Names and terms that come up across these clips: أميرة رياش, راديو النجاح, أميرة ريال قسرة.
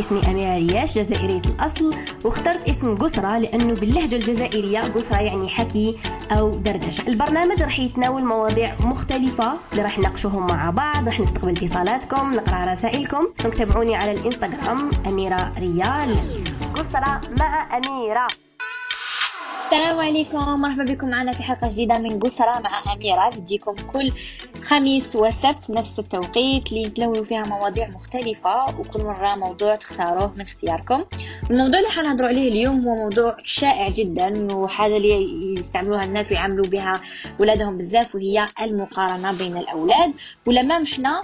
اسمي أميرة رياش جزائرية الأصل، واخترت اسم قسرة لأنه باللهجة الجزائرية قسرة يعني حكي أو دردشة. البرنامج رح يتناول مواضيع مختلفة اللي رح نقشوهم مع بعض، رح نستقبل اتصالاتكم، نقرأ رسائلكم. تابعوني على الإنستغرام أميرة ريال قسرة مع أميرة. السلام عليكم، مرحبا بكم معنا في حلقة جديدة من قسرة مع أميرة، بتجيكم كل خميس وسبت نفس التوقيت اللي نتلوي فيها مواضيع مختلفة، وكل مرة موضوع تختاروه من اختياركم. الموضوع اللي حنهضروا عليه اليوم هو موضوع شائع جدا، وحاجة اللي يستعملوها الناس ويعملوا بها ولادهم بزاف، وهي المقارنة بين الأولاد. ولما احنا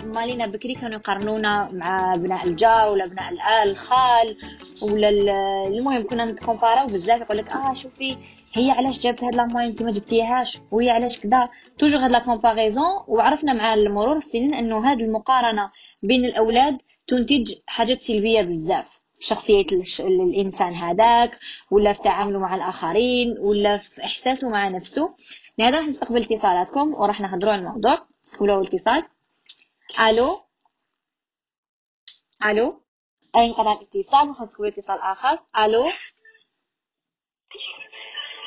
مالينا بكري كانوا يقارنونا مع ابناء الجار ولا ابناء الخال ولا المهم كنا نتكومباراو بزاف، يقول لك شوفي هي علاش جابت هاد لا موين انت ما جبتيهاش، وهي علاش كذا، توجور هاد لا كومباريزون. وعرفنا مع مرور السنين انه هاد المقارنه بين الاولاد تنتج حاجات سلبيه بزاف في شخصيه الانسان هذاك، ولا في تعامله مع الاخرين، ولا في احساسه مع نفسه. لهذا راح نستقبل اتصالاتكم وراح نهضروا على الموضوع. استقبلوا الاتصال. الو الو، اين قناه الاتصال؟ نحصل اتصال اخر. الو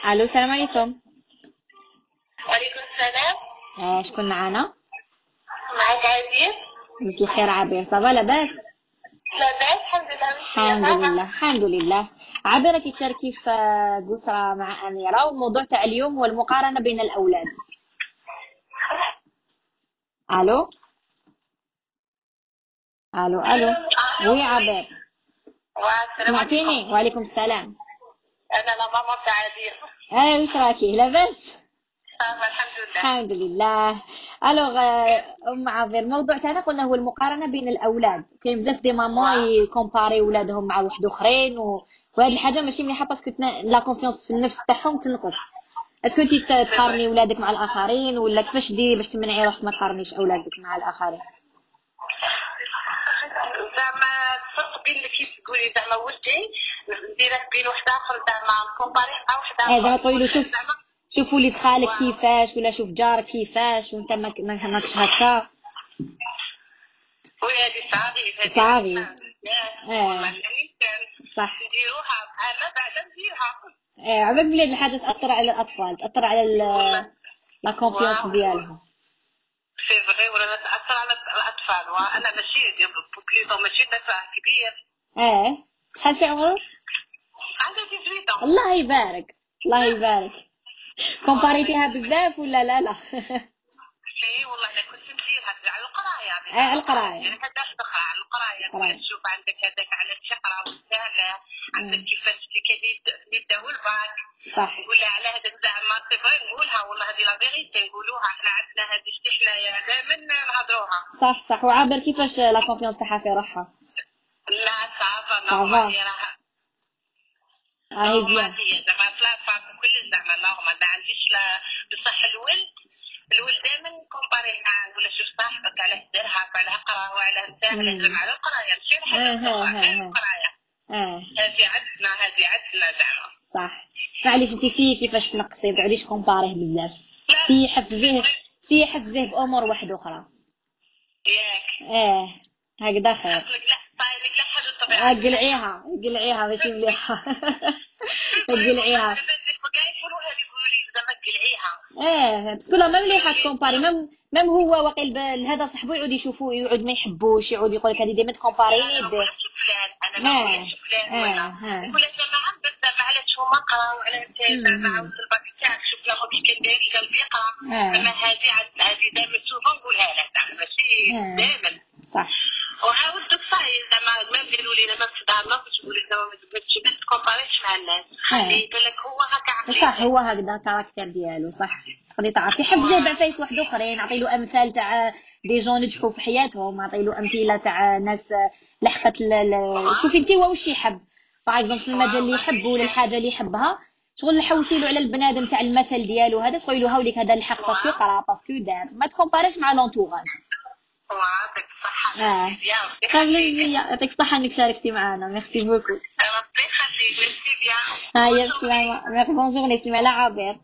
الو، السلام عليكم. وعليكم السلام. شكون معنا؟ معك عبير. مساء الخير عبير، صافا لاباس؟ لاباس الحمد لله. عبير كتشاركي في قسرة مع أميرة، والموضوع تاع اليوم هو المقارنه بين الاولاد. الو الو الو، وي عبير. سمعتيني؟ وعليكم السلام. انا لا ماما تاع عبير. واش راكي؟ لاباس؟ الحمد لله. الوغ ام عبير، الموضوع تاعنا قلنا هو المقارنه بين الاولاد. كاين بزاف دي ماما يكومباري ولادهم مع واحد اخرين، وهذه الحاجه ماشي مليحه باسكو لا كونفيونس في النفس تاعهم تنقص. كنتي تقارني ولادك مع الاخرين، ولا كيفاش ديري باش تمنعي روحك ما تقارنيش اولادك مع الاخرين؟ زعما الفرق بين اللي كيقولي زعما ولدي نديرك بين واحد اخر، زعما كومباري مع واحد اخر، زعما تقولي شوف وليد خالك كيفاش، ولا شوف جارك كيفاش، وانت ما كنتش هكا. وهذه صعيبه صح، نديروها انا بعدا نديرها. عبالك بلي الحاجه تاثر على الاطفال، تاثر على لا كونفيونس ديالهم. سي فري، ولا تاثر على الاطفال. وانا ماشي ديال البوكليطو، ماشي دفع كبير. شحال في عمرك؟ عندي 18. الله يبارك. كومباريتيها بزاف ولا لا؟ شي والله انا كنت نديرها على القرايه، يعني على القرايه، يعني حتى تدخل على القرايه، تشوف عندك هذاك على الشقره والسهله، عندك كيفاش اللي يداو الباك، يقول لها على هذا زعما صافي نقولها، والله هذه لا فيغيتي نقولوها، حنا عندنا هذه الشحنايه دائما نهضروها. صح. وعابر كيفاش لا كونفيونس تاعها في روحها؟ لا صافا نورمال، هي زعما فلافا كل زعما نورمال، ما عنديش بصح الولد دائما كومباريه معاه، ولا شوف صاحبك علاه دار هاك، علاه قرا، وعلاه نتاع على القرايه، ماشي الحاجه القرايه. هذه عدنا زعما. صح، معليش انت فيه كيفاش تنقصي، بعديش كومباريه بزاف، سي حفزيه بامور واحده اخرى ياك. هكذا خير. لا حاجه طبيعيه، قلعيها ماشي مليحه. قلعيها باسكو لا مليحه تكومباري، مام هو واقيل هذا صاحبو يعود يشوفوه، يعود ما يحبوش، يعود يقول لك هذه ديما تكومباريني انا ولا جماعه بزاف، علاش هما قراو على زعما عاود الباك تاعك، شوف لا خويا كنديري قلبي يقرا، اما هذه دائما تشوفها نقولها لها زعما ماشي دائما. صح، وعاود تصاي زعما ما نديروا لينا ما تصدعنا، باش نقول لك زعما ما تبغيش ما تكومباريش مع الناس، خلي بالك هو هكا عقلي. صح، هو هكذا كاركتير ديالو. صح، تقدري تعرفي حفزيه بعفايس واحد اخرين، عطي له امثال تاع دي جون نجحوا في حياتهم، عطي له امثله تاع ناس لحقت شوفي انت هو واش يحب، باغ في المجال اللي يحبه ولا الحاجه اللي يحبها، شغل نحوسي له على البنادم تاع المثل ديالو هذا، تقول له هاوليك هذا الحق باسكو قرا باسكو دار، ما تكومباريش مع لونتوراج. وعطيك الصحه. خليني يعطيك الصحه انك شاركتي معنا. ميرسي بوكو، ربي يخليك. ميرسي بيان، هاي السلامه. ميرسي، بونجور. نسلم على عابر. هاي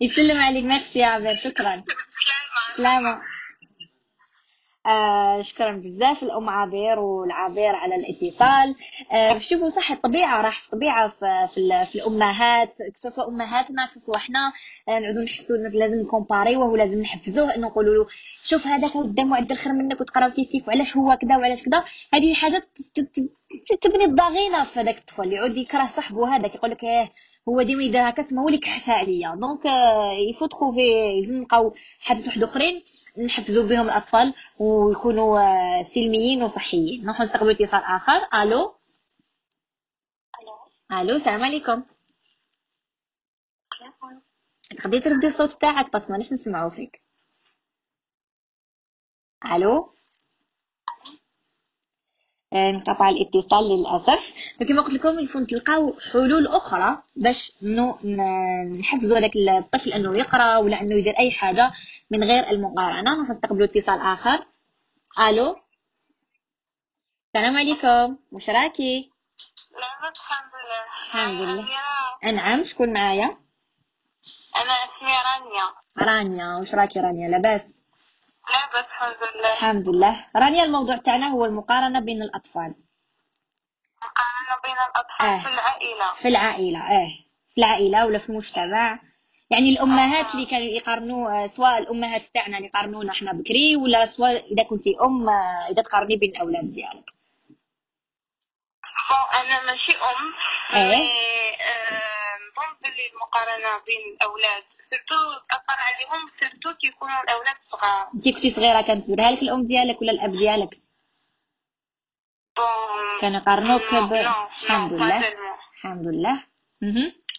يسلم عليك. ميرسي يا عابر، شكرا. سلامه. شكرا بزاف الام عبير والعبير على الاتصال. شوفوا صح الطبيعه راح الطبيعه في الامهات سواء امهاتنا سواء حنا نعودوا نحسوا لازم نكومباريوه ولازم نحفزوه انه نقولوا له شوف هذاك قدامو عند الخير منك وتقراو كيف وعلاش هو كذا وعلاش كذا. هذه حاجه تبني الضغينه في هذاك الطفل اللي يعود يكره صاحبه هذاك يقول لك ايه هو ديما يدير هكا تما هو اللي كحسها عليا. دونك يفو تخوفي لازم نلقاو حاجات واحد اخرين نحفزوا بهم الاطفال ويكونوا سلميين وصحيين. نروحوا نستقبلوا اتصال اخر. الو الو الو السلام عليكم. تقدري تردي الصوت تاعك بس ماناش نسمعوا فيك. الو انقطع الاتصال للاسف. كما قلت لكم يفون تلقاو حلول اخرى باش نحفزوا هذاك الطفل انه يقرا ولا انه يدير اي حاجه من غير المقارنه. راح نستقبلوا اتصال اخر. الو السلام عليكم واش راكي؟ لاباس الحمد لله. الحمد لله انعم. شكون معايا؟ انا اسمي رانيا. واش راكي رانيا؟ لاباس لاباس الحمد لله. الحمد لله. رانيا الموضوع تاعنا هو المقارنة بين الأطفال. المقارنة بين الأطفال في العائلة. في العائلة في العائلة ولا في المجتمع. يعني الأمهات اللي كانوا يقارنوا سواء الأمهات تاعنا اللي يقارنونا احنا بكري ولا سواء إذا كنتي أم إذا تقارني بين الأولاد ديالك. أنا ماشي أم. نظن بلي المقارنة بين الأولاد سيرتو تأثر عليهم سيرتو كي يكونوا الأولاد صغار. انتي كنتي صغيرة كانت ديرها لك الأم ديالك ولا الأب ديالك؟ كانوا يقارنوك الحمد لله الحمد لله.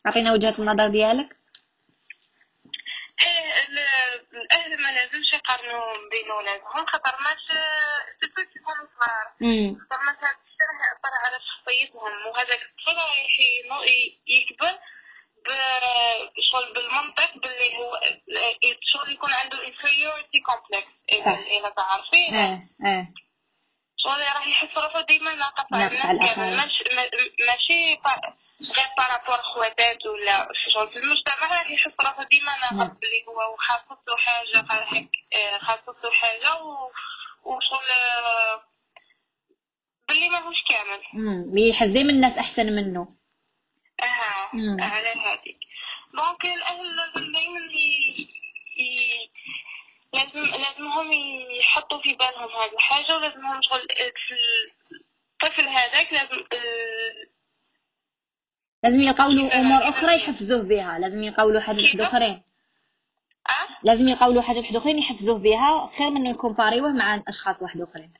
عطينا وجهة النظر ديالك. الأهل ما لازمش يقارنوا بين ولادهم خاطر ماش سيرتو كي يكونوا صغار خاطر ماش هاد الشيء راح يأثر على شخصيتهم وهذاك الطفل راح يكبر شغل بالمنطق باللي هو شغل يكون عنده انفيريوريتي كومبلكس الا تعرفين. شغل راح يحس روحو ديما ناقص على الناس ماشي غير بارابور خواتات ولا شغل في المجتمع راح يحس روحو ديما ناقص باللي هو خاصتو حاجه خاصتو حاجه وشغل باللي ماهوش كامل يحس ديما الناس احسن منه. على هذيك دونك الاهل دايما لازمهم يحطوا في بالهم هذه الحاجه ولازمهم شغل الطفل هذاك لازم يقولوا امور اخرى يحفزوه بها. لازم يقولوا حاجه واحد اخرين لازم يقولوا حاجه واحد اخرين يحفزوه بها خير من انه يكومباريوه مع اشخاص واحد اخرين.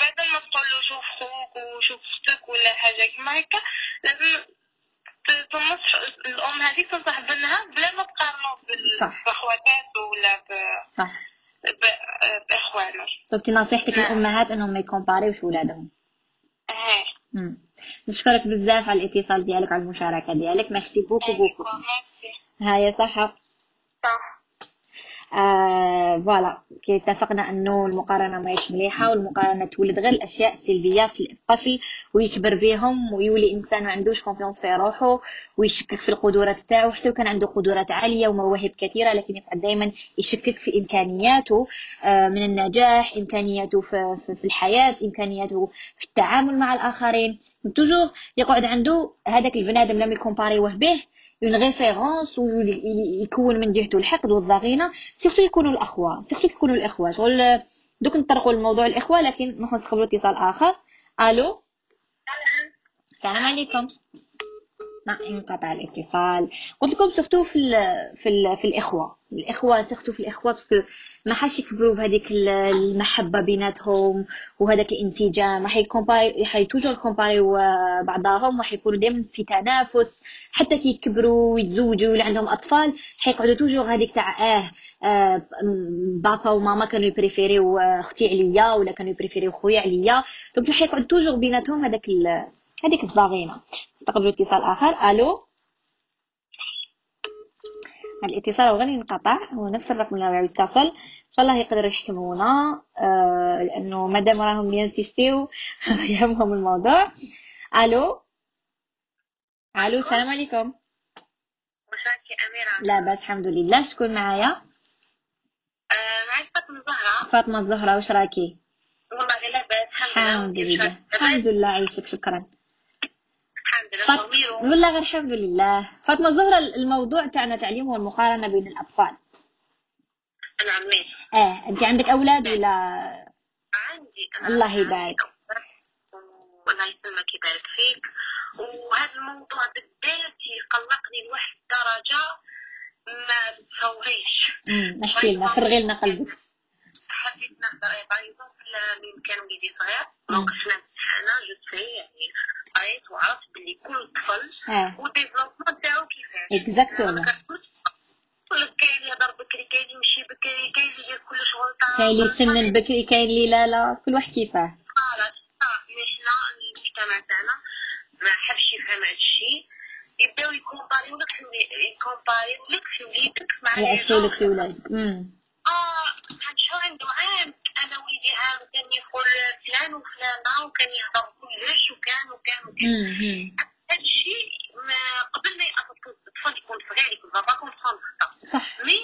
بدل ما تقولوا شوف خوك وشوف اختك ولا حاجه كيما هكا لازم تنصح الام هذيك تنصح بنها بلا ما تقارنوا باخواتات ولا باخوانها. دونك نصيحتك للامهات انهم ما يكومباريوش ولادهم. نشكرك بزاف على الاتصال ديالك على المشاركه ديالك. ميرسي بوكو بوكو. هاي صحه صح. فوالا كي اتفقنا انه المقارنه ماهيش مليحه والمقارنه تولد غير الاشياء السلبيه في الطفل ويكبر بهم ويولي انسان ما عندوش كونفيونس في روحه ويشكك في القدرات تاعو حتى كان عنده قدرات عاليه ومواهب كثيره لكن يبقى دائما يشكك في امكانياته من النجاح امكانياته في الحياه امكانياته في التعامل مع الاخرين. توجور يقعد عنده هذاك البنادم لما يكومباريوه به اون ريفيرونس ويكون من جهته الحقد والضغينه سيرتو يكونوا الاخوه سيرتو يكونوا الاخوه. شغل دوك نطرقوا الموضوع الاخوه لكن نروحوا نستقبلوا اتصال اخر. الو السلام عليكم. انقطع الاتصال. قلت لكم سيرتو في الاخوه سيرتو في الاخوه باسكو ما حاش يكبروا بهذيك المحبه بيناتهم وهذاك الانسجام راح يكومباري راح توجور كومباريو بعضهم راح يكونوا دائما في تنافس حتى كي يكبروا ويتزوجوا ولا عندهم اطفال حيقعدوا توجور هذيك تاع بابا وماما كانوا يبريفيريو اختي عليا ولا كانوا يبريفيريو خويا عليا. دونك راح يقعد توجور بيناتهم هذيك الضغينه. استقبلوا اتصال اخر. الو الاتصال غادي ينقطع هو نفس الرقم اللي راه يتصل ان شاء الله يقدروا يحكمونا لانه مادام راهم ينسيستيو يهمهم الموضوع. الو الو السلام عليكم. واش راكي اميره؟ لاباس الحمد لله. شكون معايا؟ معايا فاطمه زهره. فاطمه الزهراء، واش راكي؟ والله غير لاباس الحمد لله. الحمد لله عايشك. شكرا. الحمد لله والله غير الحمد لله. فاطمه الزهراء، الموضوع تاعنا تعليم والمقارنه بين الاطفال. نعم. انت عندك اولاد ولا؟ عندي. الله يبارك. الله يسلمك يبارك فيك. وهذا الموضوع بالذات يقلقني لواحد الدرجه ما تتصوريش. احكي لنا، فرغي لنا قلبك. حبيت نهضر باغيزون من كان وليدي صغير موقفنا انا جبت فيه، يعني قريت وعرفت بلي كل طفل والديفلوبمون تاعو كيفاش. اكزاكتومون. كاين اللي يهضر بكري، كاين اللي يمشي بكري، كاين اللي يدير كلش غلطان، كاين اللي يسنن بكري، كاين اللي لا لا، كل واحد كيفاه. حنا المجتمع تاعنا ما حبش يفهم هذا الشيء، يبداو يكومباريو لك في وليدك مع يعسولك في ولادك. شحال عنده عام، انا وليدي عام كان يقول فلان وفلانه وكان يهضر كلش وكان هذا الشيء قبل ما ياخذ الطفل يكون صغير يكون باباكم فهم خطا. صح. مي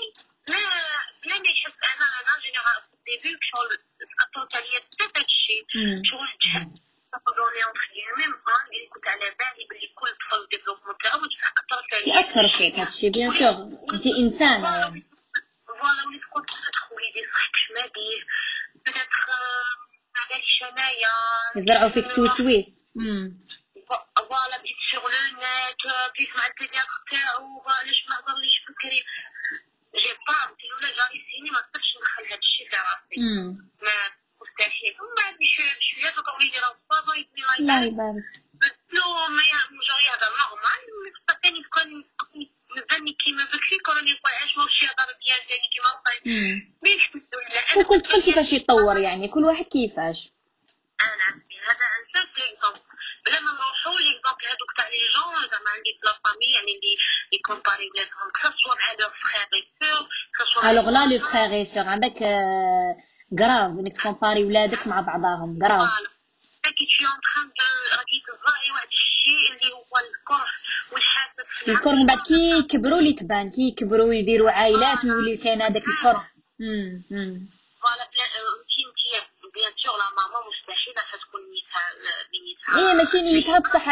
لا ما يحس. انا جينيرال ديبي شغل تاثرت عليا بزاف هذا الشيء، شغل تحس تقولوني وخيامي ماني كنت على بالي بلي كل طفل ديفلوبمون تاعو تاثرت عليا. ياثر فيك هذا الشيء بيان سور، انت انسانه يعني. فوالا ملي تكون وليدي صحتش ما بيه بدات علاش انايا يزرعوا فيك توسويس. فوالا بديت شغل النت، بديت مع البيدياتر تاعو علاش ما هضرليش بكري. جي بارت ولا جاري سيني ما قدرتش نخلي هذا الشيء تاع راسي، ما مستحيل. ومن بعد بشويه تلقى وليدي راه بابا يدني الله يبارك بلو ما يهمش يهضر نورمال، بصح ثاني نبني كيما قلت لك راني واعش ماهوش يهضر بيان ثاني كيما وقعت. مي الحمد لله. وكل طفل كيفاش يتطور، يعني كل واحد كيفاش. انا هذا انسان ليكزومبل بلا ما نروحو ليكزومبل هذوك تاع لي جون زعما عندي بلا فامي، يعني اللي يكومباري بلادهم كسوا مع لو فخيغي سور كسوا. الوغ لا لو فخيغي سور عندك كراف انك تكومباري ولادك مع بعضاهم كراف. راكي في اونطخان راكي تزرعي واحد الشيء اللي هو الكره والحاسد في الكره. من بعد كي كبروا اللي تبان، كي كبروا يديروا عائلات يولي كاين هذاك الكره. فوالا انت بيان سور لا ماما مستحيل تكون نيتها. ماشي نيتها بصح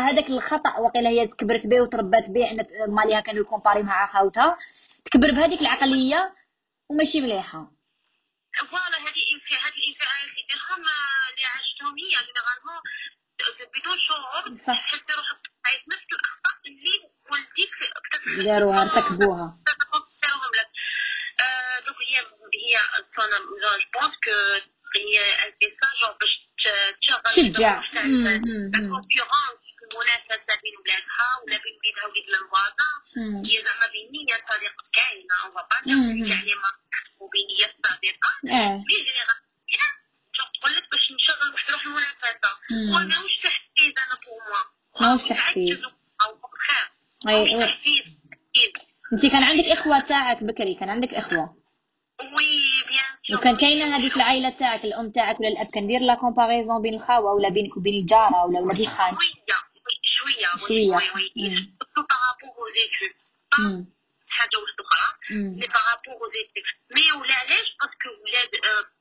هذاك الخطا وقيله هي كبرت به وتربات به، ان ماليها كانوا يكومباري مع خاوتها تكبر بهذيك العقليه وماشي مليحه. فوالا هذه الانفعالات اللي ديرها اللي عاشتهم هي جينيرالمون بدون شعور. صح. حتى روحك عايش نفس الاخطاء اللي والديك داروها ارتكبوها. دونك هي اصلا جو بونس كو هي البيساج باش تشجع الكونكورونس المنافسه بين ولادها ولا بين وليدها ووليد المواطن. هي زعما بنيه طريقه كاينه وباطنه يعني وبنيه صادقه. تقول لك باش نشغل واحد روح المنافسه وماهوش تحفيز. انا بوما ماهوش تحفيز او بخاف. اي انت كان عندك اخوه تاعك بكري، كان عندك اخوه. وي بيان. وكان كاينه هذيك العائله تاعك، الام تاعك ولا الاب، كان دير لا كومباريزون بين الخاوه ولا بينك وبين الجاره ولا ولاد الخال. شويه وي حاجه واحده اخرى لي بارابور او زيتيك. مي ولا علاش باسكو ولاد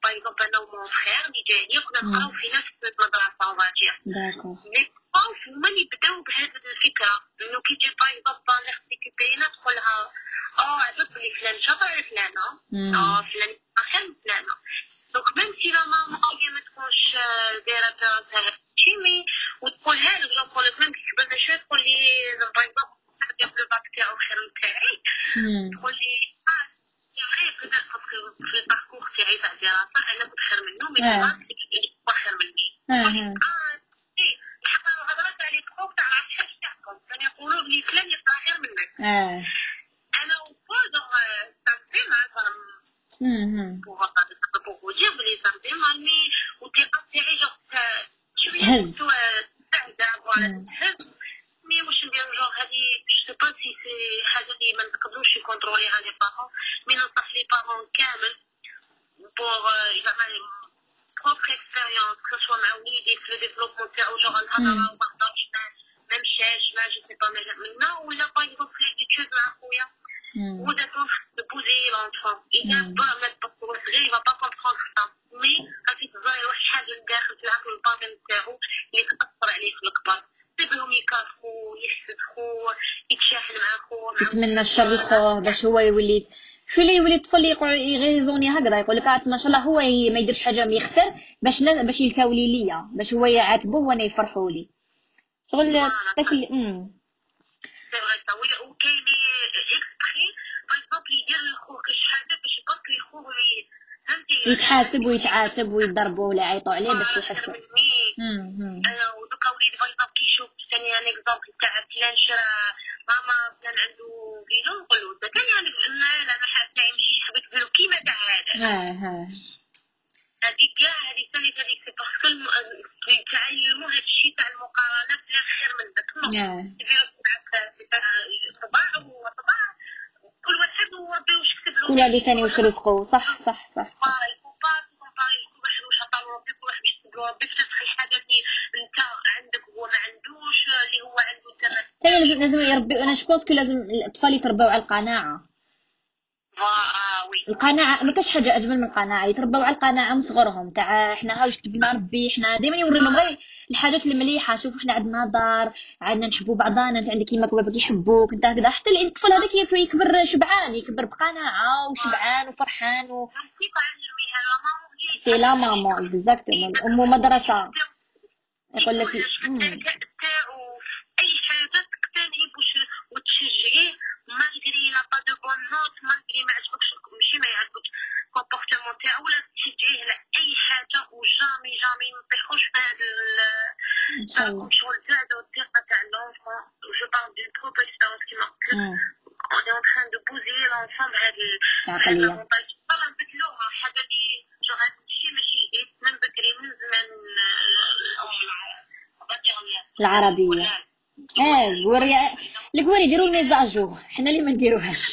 باغ اكزومبل انا ومون فخير اللي جايين كنا نقراو في نفس المدرسه وغادير. داكور. مي بونس هما اللي بداو بهذه الفكره انه كي تجي باغ اكزومبل اختي كي باينه تقولها عجبت بلي فلان شاطر على فلانه، فلان اخر من فلانه. دونك ميم سي لا ماما هي ما تكونش دايره دراسها هاد الشيء مي وتقولها لك جونقول لك ميم كي كبرنا شويه تقول لي باغ اكزومبل ديال الباك تاعو خير نتاعي تقول لي صحيح كذا في الباركور تاعي تاع الدراسه انا كنت خير منه مي هو خير مني. يحضروا هضرات على لي بروف تاع العشاء تاعكم كانوا يقولوا بلي فلان يقرا خير منك. انا وفوز تنظيم عظم وقت تقول لي بلي تنظيم اني وثقه تاعي جات شويه تستعذب ولا تحس. مي واش نديرو جو هادي جو با سي سي حاجه اللي ما نقدروش يكونتروليها لي بارون. مي ننصح لي بارون كامل بور زعما بروبر اكسبيريونس كسوا مع وليدي في لو ديفلوبمون تاعو جو غنهضرها وما هضرش ما مشاش ما جو سي با ماجا منا ولا باغ اكزومبل في ليتيود مع خويا وداكم بوزي لونتفون. إذا با ما تبقوش صغير يبقى باطل خاصة مي غادي تظاهر واحد الحاجة لداخل في العقل الباطن تاعو اللي تأثر عليه في الكبر. سيبهم يكافحوا يحسدوا يتشاحن مع خوه يتمنى الشر لخوه باش هو يولي شو اللي يولي الطفل يغيزوني هكذا يقول لك ما شاء الله هو ما يديرش حاجة يخسر باش يلتاولي ليا باش هو يعاتبه وانا يفرحوا لي شغل الطفل يتحاسب ويتعاتب ويضربوا ولا يعيطوا عليه باش يحس. ودوكا وليد فايضا كيشوف ثاني ان اكزامبل تاع فلان شرا ماما فلان عنده فيلو نقول له دا كان يعني انا حتى يمشي حبيت فيلو كيما تاع هذا. هذيك كاع هذيك ثاني هذيك سي باسكو يتعلموا هذا الشيء تاع المقارنه بلا خير من ذاك الفيلو تاع طباع وطباع كل واحد وربي واش كتب له كل واحد ثاني واش رزقه. صح صح صح لازم يربي. انا شبونس كو لازم الاطفال يتربوا على القناعه. القناعه ما كاش حاجه اجمل من القناعه. يتربوا على القناعه من صغرهم تاع حنا واش كتبنا ربي. حنا دائما يوري لهم غير الحاجات المليحه. شوفوا حنا عندنا دار عندنا نحبوا بعضنا انت عندك كيما باباك يحبوك انت هكذا حتى الطفل هذاك يكبر شبعان يكبر بقناعه وشبعان وفرحان سي لا ماما اكزاكتومون. الام مدرسه يقول لك اي حاجه تقتنعي وتشجعيه ما نديري لا با دو بون نوت ما نديري ما عجبكش ماشي ما يعجبكش كومبورتمون تاعو ولا تشجعيه لاي حاجه وجامي جامي ما تطيحوش في هذا الشغل زادو الثقه تاع لونفون. جو بار دو تروب اكسبيرونس كيما قلت لك اون اون تران دو بوزي لونفون بهذا العقليه والله نبدلوها حاجه اللي جو هاد الشيء ماشي جديد من بكري من زمان العربيه. الكوري الكوري يديروا ميزاجور حنا اللي ما نديروهاش.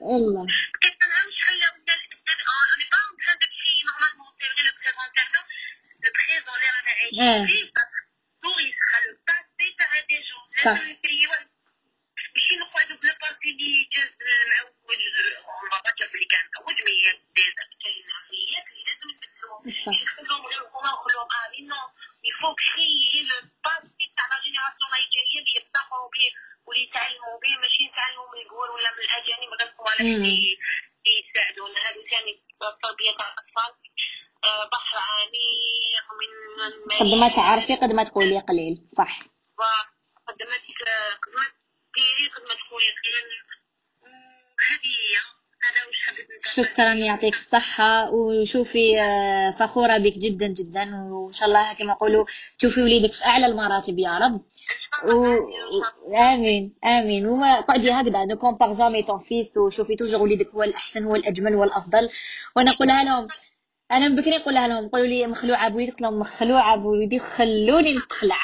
والله كنعاود شحال انا باغا نحل داك الشيء نورمالمون سي غير لو بريزون تاعنا لو بريزون اللي رانا عايشين فيه بور يسخن الباسي تاع هادي جو لازم نكريو ماشي نقعدو بلو باسي اللي جاز معول بابا تاع اللي كان معول مي دي زاكتين عقليات اللي لازم نبدلوهم نخلوهم غير هما نخلوهم قاعدين يفو كشي الباسي تاع لا جينيراسيون الجايه اللي يفتخروا به واللي يتعلموا به ماشي يتعلموا من الكور ولا من الاجانب غير ولا اللي يساعدونا. هذو ثاني التربيه تاع الاطفال بحر عميق من قد ما تعرفي قد ما تقولي قليل. صح قد ما ديري قد ما تقولي قليل. هذه انا واش حبيت نقول. شكرا يعطيك الصحه وشوفي فخوره بك جدا جدا وان شاء الله كما نقولوا تشوفي وليدك في اعلى المراتب يا رب. امين امين. وما قعدي هكذا نو كومبار جامي طون فيس وشوفي توجور وليدك هو الاحسن هو الاجمل والافضل. وانا نقولها لهم انا من بكري نقولها لهم قولوا لي مخلوعه بوليدك. قلت لهم مخلوعه بوليدي خلوني نتخلع.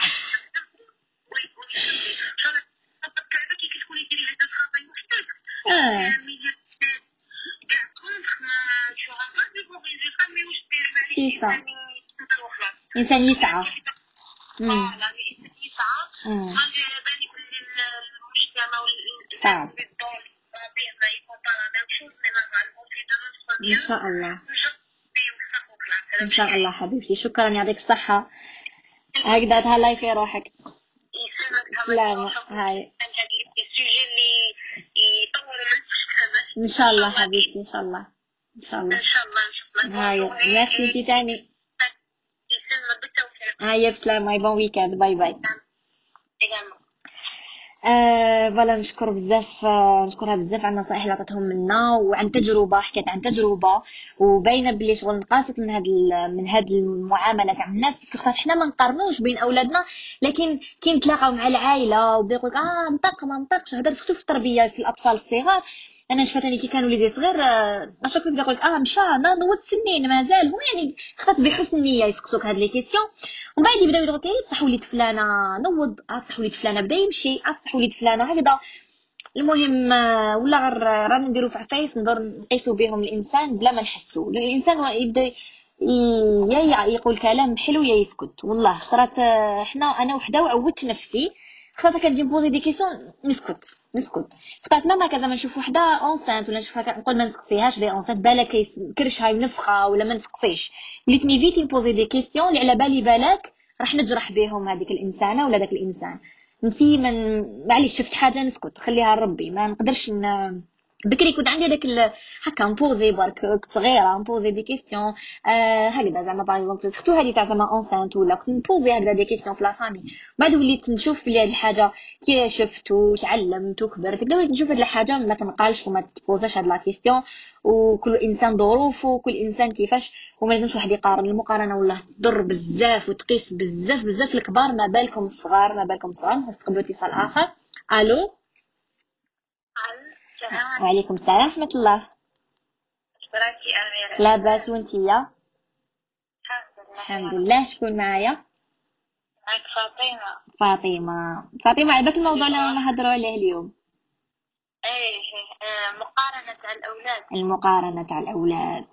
انسان يسعى. صعب ان شاء الله ان شاء الله حبيبتي. شكرا يعطيك الصحه. هكذا تهلاي في روحك. سلام. هاي ان شاء الله حبيبتي. ان شاء الله ان شاء الله ان شاء الله. هاي ميرسي انتي تاني. هاي بسلام. هاي بون ويكاند. باي باي. فوالا نشكر بزاف نشكرها بزاف على النصائح اللي عطاتهم لنا وعن تجربه حكات عن تجربه وباينه بلي شغل نقاصت من هاد المعامله تاع الناس باسكو خاطر حنا ما نقارنوش بين اولادنا لكن كي نتلاقاو مع العائله وبدا يقولك نطق ما نطقش هضرت خصو في التربيه في الاطفال الصغار. انا شفت اني كي كان وليدي صغير اشوف كيف يقولك مشى نوض سنين مازال هو يعني خاطر بحسن النيه يسقسوك هاد لي كيسيون ومن بعد يبداو يدغوا تاعي صح وليد فلانه نوض صح وليد فلانه بدا يمشي صح وليد فلانه هكذا. المهم ولا غير رانا نديرو في عفايس ندور نقيسو بهم الانسان بلا ما نحسو. الانسان يبدا يا يقول كلام حلو يا يسكت. والله صرات حنا انا وحده وعودت نفسي خاطر كتجي بوزي دي كيسيون نسكت. خطات ماما كذا ما نشوف وحده اونسانت ولا نشوفها نقول ما نسقسيهاش دي اونسانت بالك كرشها منفخه ولا ما نسقسيش. وليت ني فيت نبوزي دي كيسيون اللي على بالي بالك راح نجرح بهم هذيك الانسانه ولا داك الانسان. نسي معليش شفت حاجه نسكت خليها لربي ما نقدرش بكري كنت عندي هذاك هكا نبوزي برك كنت صغيره نبوزي دي كيسيون هكذا زعما باغ اكزومبل سيرتو هذه تاع زعما اونسانت ولا كنت نبوزي هكذا دي كيسيون في لافامي. بعد وليت نشوف بلي هذه الحاجه كي شفت وتعلمت وكبرت بدات نشوف هذه الحاجه ما تنقالش وما تبوزاش هاد لا كيسيون. وكل انسان ظروفه وكل انسان كيفاش وما لازمش واحد يقارن. المقارنه والله تضر بزاف وتقيس بزاف بزاف الكبار ما بالكم الصغار نستقبلوا اتصال اخر. الو وعليكم السلام ورحمة الله. شكراكي أميرة؟ لاباس وانتيا؟ الحمد لله. شكون معايا؟ معاك فاطمة. عجبك الموضوع اللي رانا نهضروا عليه اليوم؟ مقارنة تاع الأولاد.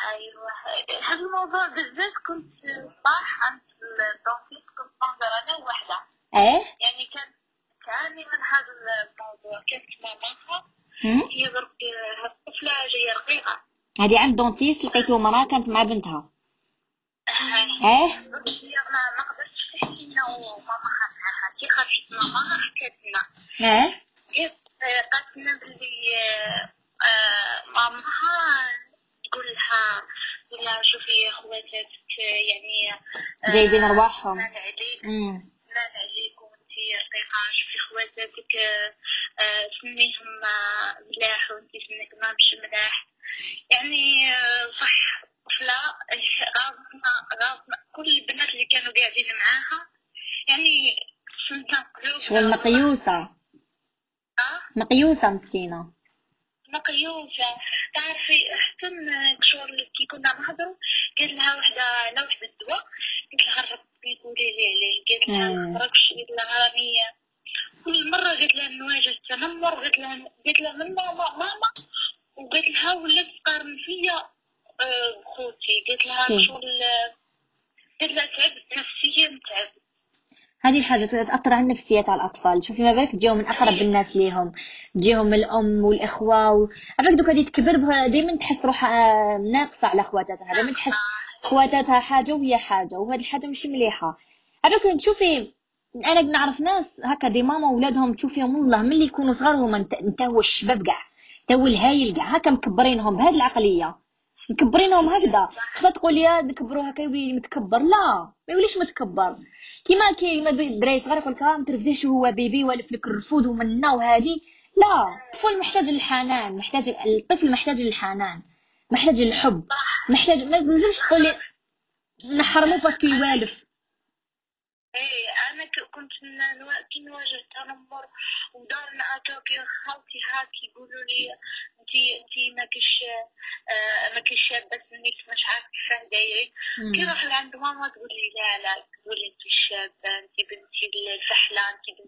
أيوه هذا الموضوع بالذات كنت فرحان في التنفيذ كنت نهضر أنا ووحدة. يعني كاني من هذا الموضوع كانت ماماها هي درك هاد الطفله جايه رقيقه هادي عند دونتيست لقيتو مرا كانت مع بنتها. ما قدرتش تحكي لنا وماماها معاها كي خرجت ماماها حكات لنا. قالت لنا بلي ماماها تقول لها ولا شوفي خواتاتك يعني جايبين رواحهم مال عليك رقيقة شوفي خواتاتك سميهم ملاح وانتي سميك مامش ملاح. يعني صح طفلة غاضنا كل البنات اللي كانوا قاعدين معاها يعني شغل مقيوسة مسكينة. تعرفي حتى شغل كي كنا نهضروا قال لها وحدة على واحد الدواء قلت لها ربي قولي لي عليه قالت لها ما تراكش قالت لها راني كل مرة قالت لها نواجه التنمر قالت لها من ماما وقالت لها ولات تقارن فيا بخوتي قالت لها شغل قالت لها تعبت نفسيا تعبت. هذه الحاجة تأثر على النفسية تاع الأطفال. شوفي ما بالك تجيهم من أقرب الناس ليهم تجيهم من الأم والإخوة عبالك دوكا هادي تكبر دايما تحس روحها ناقصة على خواتاتها دايما تحس خواتاتها حاجة وهي حاجة وهاد الحاجة مش مليحة. عبالك تشوفي أنا نعرف ناس هكا دي ماما ولادهم تشوفيهم والله ملي يكونوا صغار هما نتا هو الشباب كاع نتا هو الهايل كاع هكا مكبرينهم بهاد العقلية مكبرينهم هكذا. خاصها تقول يا نكبروا هكا يولي متكبر لا ما يوليش متكبر كيما الدراري الصغار يقولك ما ترفدهش وهو بيبي والفلك الرفود ومنا وهذه لا. الطفل محتاج للحنان محتاج للحب ما تنزلش تقولي نحرمو باسكو يوالف. انا كنت نواجه التنمر ودارنا اتاكي خالتي هاكي يقولوا لي انتي ماكيش شابه سنيك مش عارفه فهدايري كي نروح لعند ماما تقول لي لا تقولي انتي الشابه انتي بنتي الفحله انتي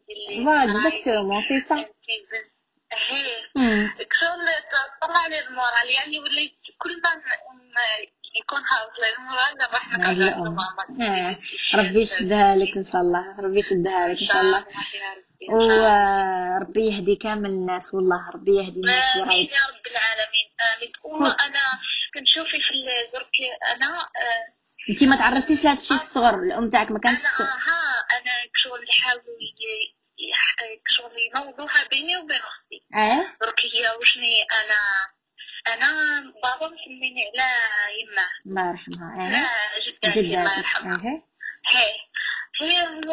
بنتي طلع لي المورال. يعني وليت كل ما يكون هاوسلين ولا راح نقعد ماما ربي يشدها لك ان شاء الله وربي يهدي كامل الناس والله ربي يهدي الناس يا رب العالمين امين. انا كنشوفي في درك انا انت ما تعرفتيش لهذا الشيء في الصغر الام تاعك ما كانتش انا شغل نحاولوا شغل ينوضوها بيني وبين اختي درك هي وشني انا بابا مسميني على يماه الله يرحمها جدتي الله يرحمها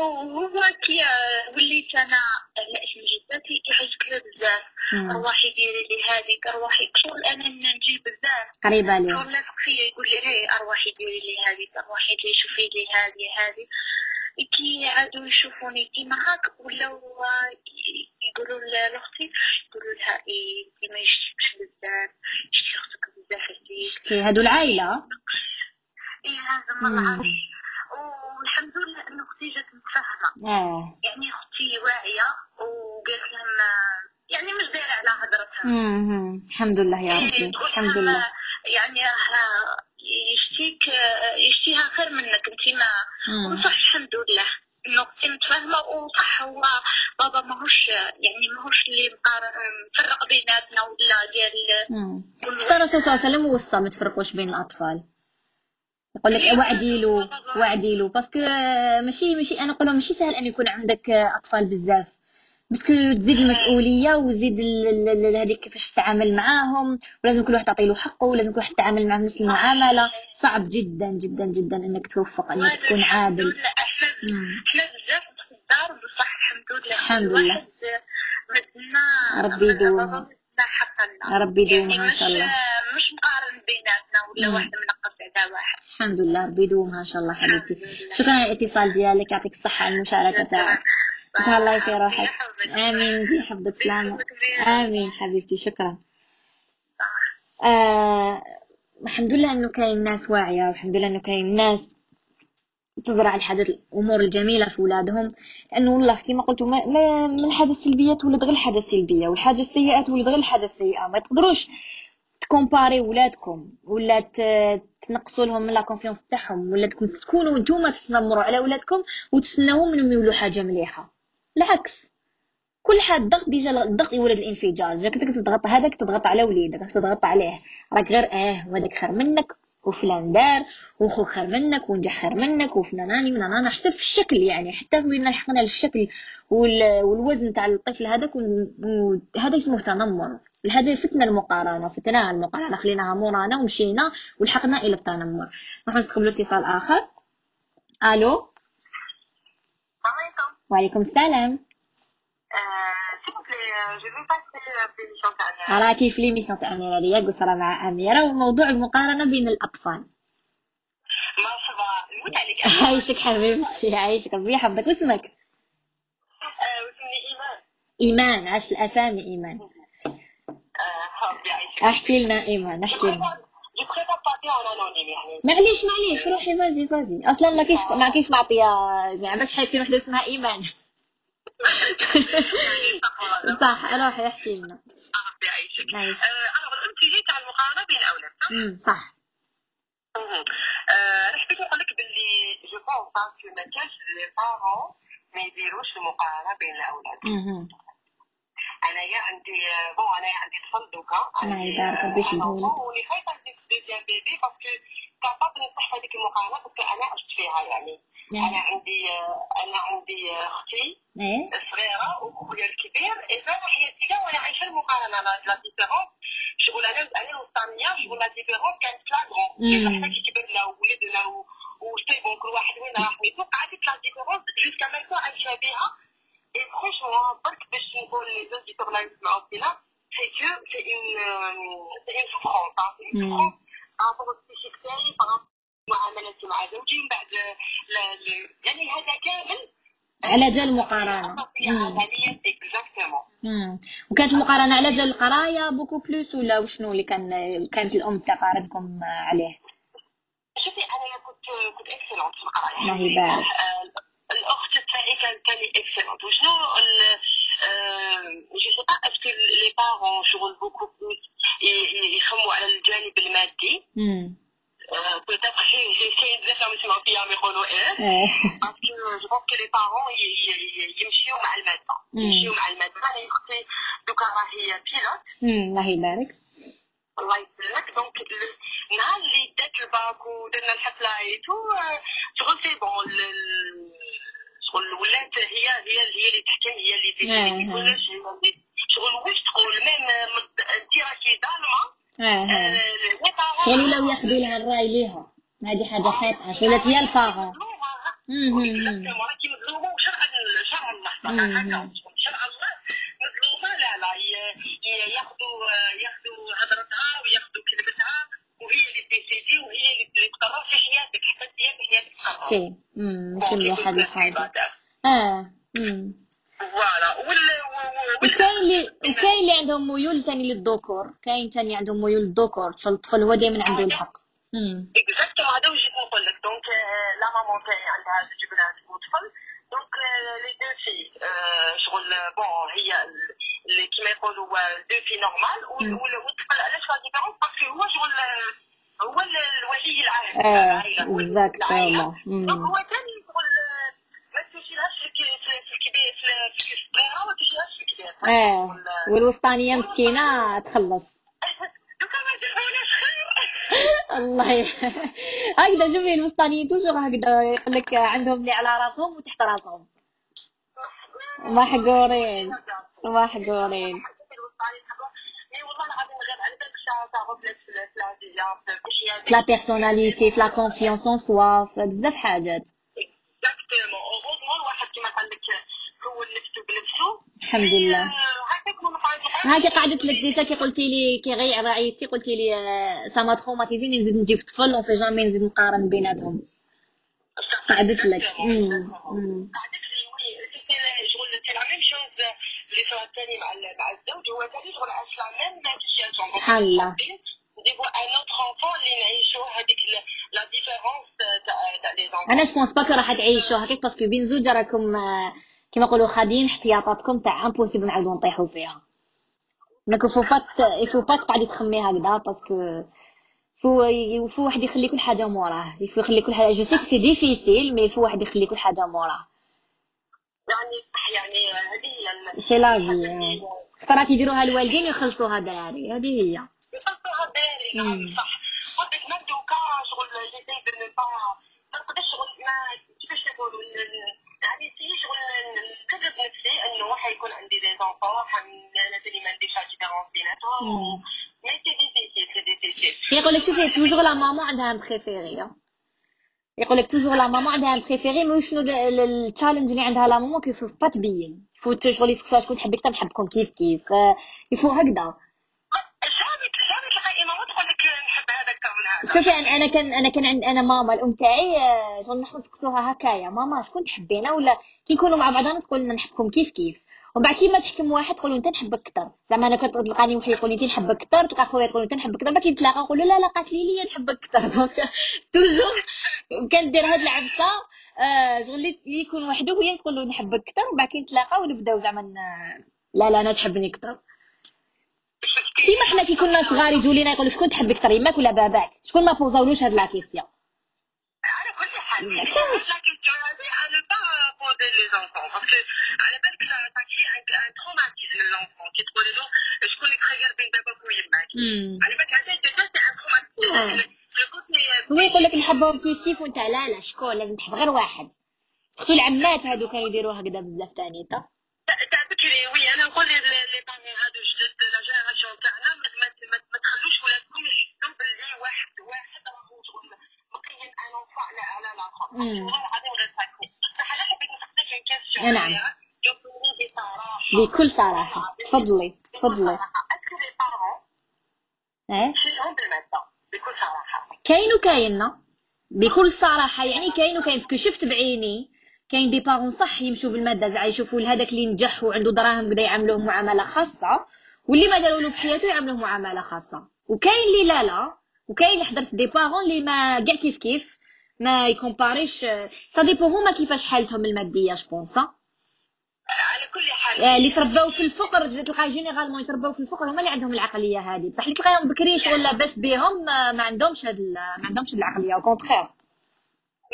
هو كي وليت انا لقيت من جدتي كيعيشت لها بزاف روحي ديري لي هذيك روحي شغل انا نجيب بزاف قريبه لي شغل لاصق فيا يقول لي روحي ديري لي هذيك روحي ديري شوفي لي هذه كي عادوا يشوفوني كيما هاك ولاو يقولوا لاختي يقولوا لها انتي ما شفتيش بزاف شفتي اختك بزاف هذيك هادو العائله هذا العائله. والحمد لله ان اختي جات متفاهمه يعني اختي واعيه وقالت لهم يعني مش دايره على هضرتها الحمد لله يا ربي الحمد لله. يعني يشتيها خير منك انت ما وصح الحمد لله انه كنت فاهمه وصح هو بابا ماهوش يعني ماهوش اللي مفرق بيناتنا ولا ديال حتى الرسول صلى الله عليه وسلم وصى ما تفرقوش بين الاطفال. يقول لك وعديلو باسكو ماشي انا نقولهم ماشي سهل ان يكون عندك اطفال بزاف باسكو تزيد المسؤوليه وتزيد هذيك كيفاش تتعامل معاهم ولازم كل واحد تعطي له حقه ولازم كل واحد يتعامل معاه بنفس المعامله. صعب جدا جدا جدا انك توفق انك تكون عادل. احنا بزاف في الدار بصح الحمد لله ربي يدومها ربي يدومها ان شاء الله. مش مقارن بيناتنا ولا واحد منقص على واحد. الحمد لله ربي يدومها ان شاء الله حبيبتي. شكرا على الاتصال ديالك يعطيك الصحه على المشاركه تاعك. تهلاي في روحك. امين في حفظك سلامه. امين حبيبتي شكرا. الحمد لله انه كاين ناس واعيه والحمد لله انه كاين ناس تزرع الحاجات الامور الجميله في ولادهم لانه والله كما قلت ما من الحاجه السلبيه تولد غير الحاجه السلبيه والحاجه السيئه تولد غير الحاجه السيئه. ما تقدروش تكومباري ولادكم ولا تنقصوا لهم لا كونفيونس تاعهم ولا تكونوا نتوما تتنمروا على ولادكم وتسناوهم منهم يولوا حاجه مليحه. العكس كل حد ضغط ديجا الضغط يولد الانفجار. جاك تضغط هذاك تضغط على وليدك تضغط عليه راك غير وهذاك خير منك وفلان دار وخوك خير منك ونجح خير منك وفلاناني منانانا حتى في الشكل يعني حتى وين لحقنا للشكل والوزن تاع الطفل هذاك وهذا يسموه تنمر. هذا فتنا المقارنه فتناها المقارنه خليناها مورانا ومشينا ولحقنا الى التنمر. راح نستقبل اتصال اخر. الو وعليكم السلام. راكي في ليميسيون تاع أميرة ريال قسرة مع أميرة وموضوع المقارنة بين الأطفال. مرحبا نموت عليك. عايشك حبيبتي عايشك ربي يحفظك. واسمك؟ واسمي إيمان. إيمان عاش الأسامي إيمان. ربي يعيشك. احكي لنا إيمان احكي لنا. معليش روحي فازي أصلا ما كاينش معطية ما عندكش حاجة وحدة اسمها إيمان. صح روحي احكي لنا. ربي يعيشك. انا انت جيت على المقارنه بين الاولاد صح؟ صح. حبيت نقول لك باللي جو بونس في ما كانش لي بارون ما يديروش المقارنه بين الاولاد. انايا عندي طفل دوكا الله يبارك باش يدوم واللي خايفه ديال بيبي باسكو كابابل نصح هذيك المقارنه باسكو انا عشت فيها يعني. انا عندي اختي صغيره وخويا الكبير انا حياتي كاع وانا عايشه المقارنه لا ديفيرونس شغل انا والثانيه شغل لا ديفيرونس كانت لاغون كيما حنا كبرنا وولدنا وشتي بون كل واحد وين راه حيتو قعدت لا ديفيرونس جوسكا مالكو عايشه بها اي فريشمون برك باش نقول لي زوجيتو اللي يسمعوا فينا سي كو سي اون سوفرونس ابروبو سيشيك تاعي معاملتي مع زوجي من بعد يعني هذا كامل على جال المقارنه عمليه اكزاكتومون. وكانت المقارنه على جال القرايه بوكو بلوس ولا وشنو اللي كانت الام تقارنكم عليه؟ شوفي انا كنت اكسلونت في القرايه. الله يبارك. الاخت تاعي كانت اكسلونت وشنو جو سي با اسكو لي بارون شغل بوكو بلوس يخموا على الجانب المادي. كنت أخي جاي بزاف راهم يسمعوا فيا يقولوا باسكو جو بونس كو لي بارون يمشيو مع المادة. أنا أختي دوكا راهي بيلوت. الله يبارك. الله يسلمك. دونك النهار اللي دات الباك ودرنا الحفلة عيتو شغل سي بون شغل ولات هي اللي تحكم هي اللي تدير كلش شغل واش تقول ميم أنت راكي ظالمة. شغل ولاو ياخذوا لها الراي ليها هذه حاجه خايبه ولات هي البارون. راكي مظلومه وشرع الله شرع الله مظلومه لا ياخذوا هضرتها وياخذوا كلمتها وهي اللي ديسيدي وهي اللي تقرر في حياتك حتى هي في حياتك تقرر. اوكي ماشي مليحه هذه الحاجه. فوالا وكاين اللي عندهم ميول ثاني للذكور كاين ثاني عندهم ميول للذكور شغل الطفل هو دائما عنده الحق. اكزاكتوم هذا واش نقول لك. دونك لا مامون تاعي عندها زوج بنات وطفل دونك لي دو في شغل بون هي اللي كيما يقولوا دو في نورمال والطفل علاش لا ديفيرونس باسكو هو شغل هو الولي العهد تاع العائله. اكزاكتوم. دونك هو ثاني شغل ما تمشي والوسطانيه مسكينه تخلص. دوكا ما تلحقوناش خير الله. هكذا شوفي الوسطانيين توجور هكذا، يقول لك عندهم اللي على راسهم وتحت راسهم، محقورين محقورين. في لا بيرسوناليتي، في لا كونفيونس ان سوا، في بزاف حاجات. اكزاكتومون. اوغوزمون الواحد كيما قال لك كون نفسو بنفسو. الحمد لله. هاكي قعدت لك ديجا كي قلتي لي كي غير راعيتي، قلتي لي سا ما تروماتيزيني نزيد نجيب طفل اون سي جامي نزيد نقارن بيناتهم. قعدت لك. قعدت لي وي سيتي شغل سي لا ميم شوز اللي صارت لي مع الزوج، هو ثاني شغل لا ميم سيتياسيون. سبحان الله. انا جو بونس با كو راح تعيشوا هكاك، باسكو بين زوج راكم كيما نقولوا خادين احتياطاتكم تاع امبوسيبل نعاودوا نطيحوا فيها. ماكو فو با تقعدي تخمي هكذا، باسكو فو واحد يخلي كل حاجه موراه، يفو يخلي كل حاجه. جو سي سي ديفيسيل، مي فو واحد يخلي كل حاجه موراه. يعني صح، يعني هذه هي سي لافي خطرات يديروها الوالدين يخلصوها دراري، هذه هي يخلصوها دراري. صح. قلت لك مندوكا شغل جيتي بالنبا ما نقدرش شغل ما كيفاش نقولوا يعني شغل نكذب نفسي انه حيكون عندي دي زونفون، انا ثاني ما نديرش ديفيرونس بيناتهم. مي سي ديفيسيل. يقول لك شوفي توجور لا مامون عندها ان بريفيري، يقول لك توجور لا مامون عندها ان بريفيري. مي شنو التشالنج اللي عندها لا مامون؟ كيف با تبين فوت شغل يسكسها شكون تحبك تنحبكم كيف كيف يفو هكذا. شوفي انا كان ماما الام تاعي شغل نحو سكتوها هكايا، ماما شكون تحبينا ولا كي نكونوا مع بعضنا تقول لنا نحبكم كيف كيف، ومن بعد كي ما تحكم واحد تقول له انت نحبك اكثر. زعما انا كنت تلقاني واحد يقول لي انت نحبك اكثر، تلقى خويا تقول له انت نحبك اكثر، ما كيتلاقى نقول له لا قالت لي نحبك اكثر. دونك توجور كندير هاد العبسه شغل اللي يكون وحده هي تقول له نحبك اكثر، ومن بعد كي نتلاقاو نبداو زعما لا انا تحبني اكثر. كيما حنا كي كنا صغار يجوا لينا يقولوا شكون تحب اكثر، يماك ولا باباك؟ شكون ما بوزاولوش هاد لاكيستيون؟ على كل حال هاد لاكيستيون هادي انا با بوزي لي زونفون، باسكو على بالك تاكي ان تروماتيزم للونفون كي تقولي له شكون اللي تخير بين باباك ويماك، على بالك هذا ديجا تاع تروماتيزم. هو يقول لك نحبهم كيف كيف وانت لا شكون لازم تحب غير واحد. سختو العمات هادو كانوا يديروا هكذا بزاف ثاني تاع بكري. وي انا نقول لي بامي هادو جدد لا جينيراسيون تاعنا ما تخلوش ولادكم يحسوا بلي واحد راهو شغل مقيم ان اونفون على لاخر. والله العظيم غير ساكتين. بصح انا حبيت نسقسيك اون كيسيون. نعم. بكل صراحه. تفضلي تفضلي. اسكو لي بارون فيهم بالماده بكل صراحه؟ كاين وكاين، بكل صراحه يعني كاين وكاين، باسكو شفت بعيني كاين دي بارون صح يمشوا بالماده، زعما يشوفوا لهذاك اللي نجح وعنده دراهم كدا يعاملوه معامله خاصه، واللي ما دارولو في حياته يعاملوه معامله خاصه، وكاين اللي لا وكاين اللي حضرت دي بارون اللي ما كاع كيف كيف ما يكومباريش. سا ديبو هما كيفاش حالتهم الماديه جبونسا. على كل حال اللي ترباو في الفقر تلقى جينيرالمون يترباو في الفقر هما اللي عندهم العقليه هذه، بصح اللي تلقاهم بكري شغل لاباس بهم ما عندهمش هاد العقليه، وكونتخير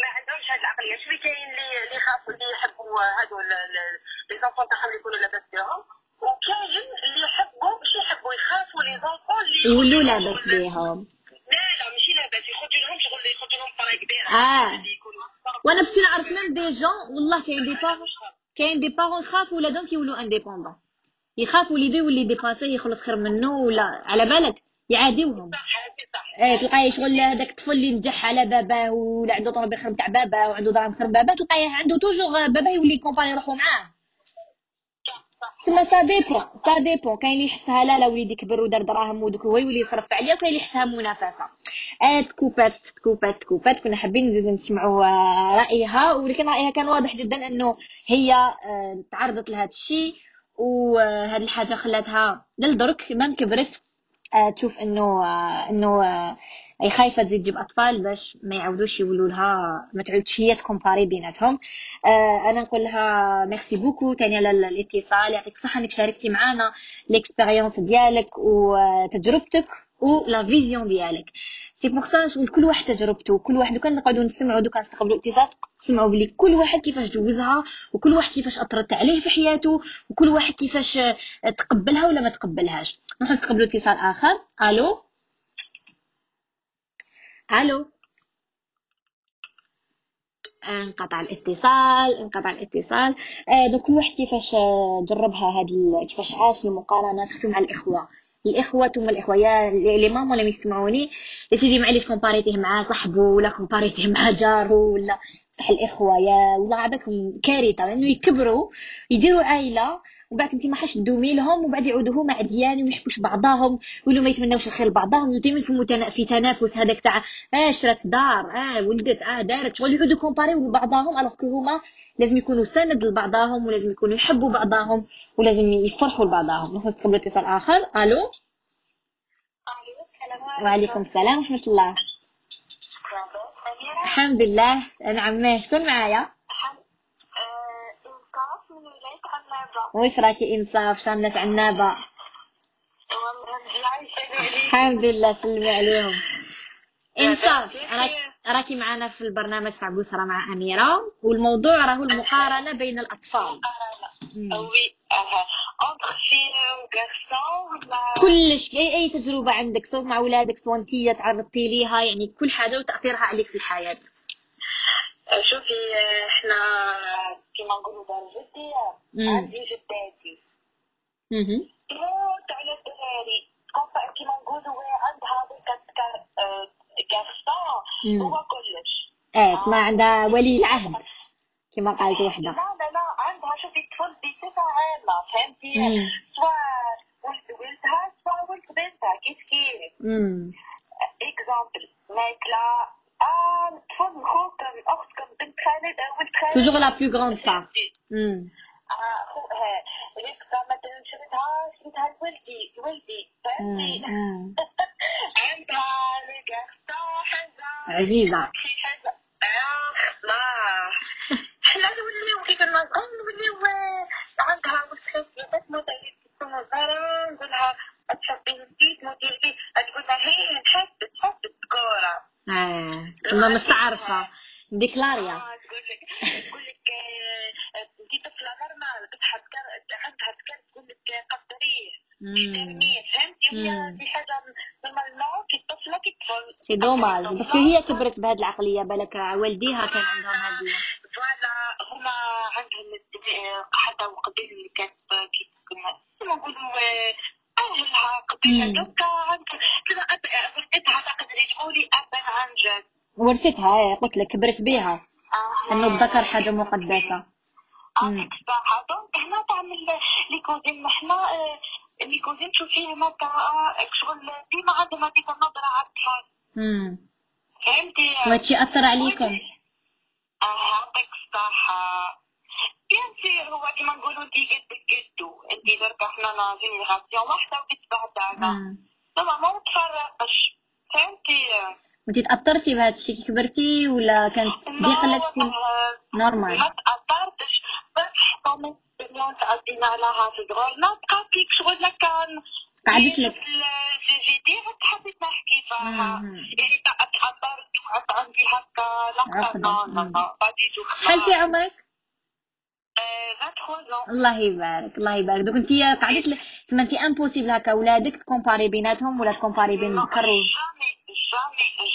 ما عندهمش هاد العقليه. شوفي كاين اللي خافوا اللي يحبوا هادو لي زونفون تاعهم يكونوا لاباس بهم، وكاين اللي يحبوا ماشي يحبوا يخافوا لي زونفون اللي يولوا لاباس بهم. لا ماشي لاباس، يخرجوا لهم شغل يخرجوا لهم طريق كبيره. وانا باسكو نعرف ميم دي جون والله كاين دي بارون خافوا ولادهم كيولوا انديبوندون، يخافوا وليدو يولي ديباسي يخلص خير منه، ولا على بالك يعاديوهم. تلقاي شغل هذاك الطفل اللي نجح على باباه ولا عنده طربي خير تاع باباه وعنده دراهم خير باباه، تلقايه عنده توجور باباه يولي كومباري روحو معاه. تما سا ديبون كاين اللي يحسها لا وليدي كبر ودار دراهم ودوك هو يولي يصرف عليا، وكاين اللي يحسها منافسه. تكوبات كنا حابين نزيد نسمعوا رايها، ولكن رايها كان واضح جدا انه هي تعرضت لهذا الشيء، وهذه الحاجه خلاتها للدرك مام كبرت تشوف انه خايفه تزيد تجيب اطفال باش ما يعاودوش يولوا لها، ما تعاودش هي تكومباري بيناتهم. انا نقول لها ميرسي بوكو ثاني على الاتصال، يعطيك الصحه انك شاركتي معنا ليكسبيريونس ديالك وتجربتك ولا فيزيون ديالك. سي بوغ سا كل واحد تجربته، كل واحد لو كان نقعدو نسمعو دوكا نستقبلو الاتصالات نسمعو بلي كل واحد كيفاش جوزها، وكل واحد كيفاش اثرت عليه في حياته، وكل واحد كيفاش تقبلها ولا ما تقبلهاش. نروحو نستقبلو اتصال اخر. الو الو، انقطع الاتصال، انقطع الاتصال. دونك كل واحد كيفاش جربها هذه، كيفاش عاش المقارنه خصو مع الاخوه هما الاخوه يا لي ماما اللي يسمعوني يا سيدي، معليش كومباريتيه مع صاحبو ولا كومباريتيه مع جارو ولا بصح الاخوه يا والله عباكم كارثه، لانه يعني يكبروا يديروا عائله وبعد انت ما حاش تدومي لهم، وبعد يعودوا هما عديان وما يحبوش بعضاهم ولا ما يتمناوش الخير لبعضاهم، ودائما في تنافس هذاك تاع شرات دار ولدت دارت شغل، يعودوا كومباريو لبعضاهم، الوغ كو هما لازم يكونوا سند لبعضاهم ولازم يكونوا يحبوا بعضاهم ولازم يفرحوا لبعضاهم. نحوس قبل اتصال اخر. الو السلام. وعليكم السلام ورحمه الله. الحمد لله. نعم، شكون معايا؟ واش راكي انصاف؟ شحال الناس عنابه؟ الحمد لله، سلمي عليهم. انصاف، راكي معنا في البرنامج تاع قسرة مع اميره، والموضوع راهو المقارنه بين الاطفال. وي اونتر فيو غارسون، كلش اي تجربه عندك سواء مع ولادك سواء انتيا تعرضتي ليها، يعني كل حاجه وتاثيرها عليك في الحياه. شوفي احنا كيما نقولوا دار جدي، عندي جداتي موت على الدراري كيما نقولوا، عندها كارسون هو كلش، ما عندها ولي العهد كيما قالت وحده. لا عندها، شوفي الطفل بصفه عامه فهمتي، سواء ولدها سواء ولد بنتها كيف كيف. اكزامبل ماكلا الطفل خوك الاخت كم بنت خالد او ولد خالد توجور لا بلو كروند بار. خوها هذيك مثلا شفتها لولدي فهمتي، عندها ريكارسون حاجه عزيزه، حاجه الله حنا نوليو كي كنا نوليو عندها ولد خالد مثلا كنا صغار نقولها تشبي ولدي تموتي تقول لها هي تحب الكره. ما مستعرفه ديكلاريا. تقول لك انت طفله نورمال بتحب عندها تكر تقول لك قدريه احترميه فهمتي، هي دي حاجه نورمالمون كي الطفله كي تكون سي دوماج باسكو هي كبرت بهذه العقليه، بالك والديها كان عندهم هذه فوالا، هما عندهم حتى قبل اللي كانت كي كما نقولوا اهلها قبل دوكا كذا ورثتها، تقدري تقولي ابا عن جد ورثتها، قلت لك كبرت بها انه الذكر حاجه مقدسه. صح، دونك هنا تعمل لي كوزين، حنا لي كوزين تشوفيه هما تاع شغل ديما عندهم هذيك النظره على الطفل فهمتي، وهادشي اثر عليكم. يعطيك الصحه. بيان سير هو كيما نقولوا انت قدك قدو، انت دركا حنا جينيراسيون واحده وكتبعد بعدنا زعما ما نتفرقش فهمتي. وانت تاثرتي بهذا الشيء كي كبرتي ولا كانت ديقلك نورمال؟ ما تاثرتش، بصح طومون مليون تعدينا عليها في صغرنا بقات لك شغل كان قعدت لك في جي دي حبيت نحكي فيها، يعني تاثرت وعاد عندي هكا لقطه. شحال في عمرك؟ 23 ans. الله يبارك الله يبارك. دوك انت قعدت لك تما انت امبوسيبل هكا ولادك تكومباري بيناتهم ولا تكومباري بين الذكر و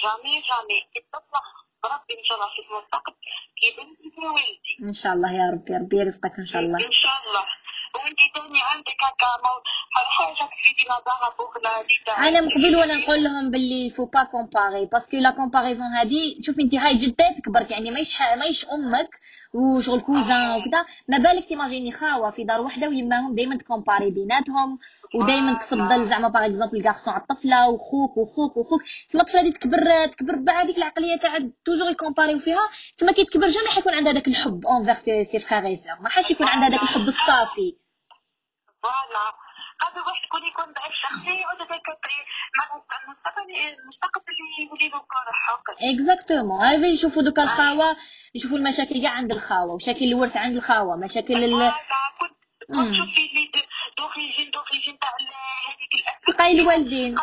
جامي كيتصلح ربي ان شاء الله في المستقبل كي بنتي ولدي ان شاء الله، يا ربي ربي يرزقك ان شاء الله ان شاء الله. وانت تاني عندك هكا حاجه تزيدي نظرها فوق لا، انا من قبل وانا نقول لهم باللي فو با كومباري باسكو لا كومباريزون هادي. شوفي انت هاي جدات كبرت يعني مايش امك وشغل كوزان وكذا، ما بالك تيماجيني خاوه في دار وحده ويماهم دائما تكومباري بيناتهم ودائما تفضل زعما باغ اكزومبل الكارسون على الطفله وخوك تما الطفله هذه تكبر بهذيك العقليه تاع توجور يكومباريو فيها، تما كي تكبر جامي حيكون عندها داك الحب اونفير سي فخاغي سير، ما حاش يكون عندها داك الحب الصافي. فوالا قبل واحد يكون ضعيف شخصيا وتتكبري مع المستقبل اللي يولي له حقك. اكزاكتومون، هاي نشوفوا دوكا الخاوه، نشوفوا المشاكل كاع عند الخاوه، مشاكل الورث عند الخاوه، مشاكل كنت شوفي لي دوخيجين تاع هذيك الاسئله تلقاي الوالدين.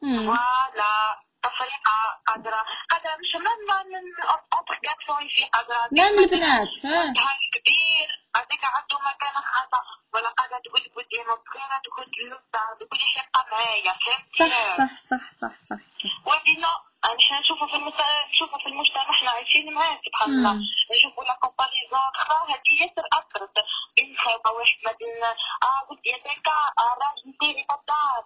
فوالا فريقة قادرة مش من أطرقات في قادرة من البنات هاي كبير هذيك عنده مكانة خاصة ولا قادرة تقول بودي مبكرة تقول لبسة تقول حقة معايا صح ودينا نحن نشوفه في نشوفه في المجتمع احنا عايشين معاه سبحان الله نشوفوا لا كومباريزون خا هذه ياسر أثرت بينخلطوا واحد ما بين ودي هذاك راجل تاني في الدار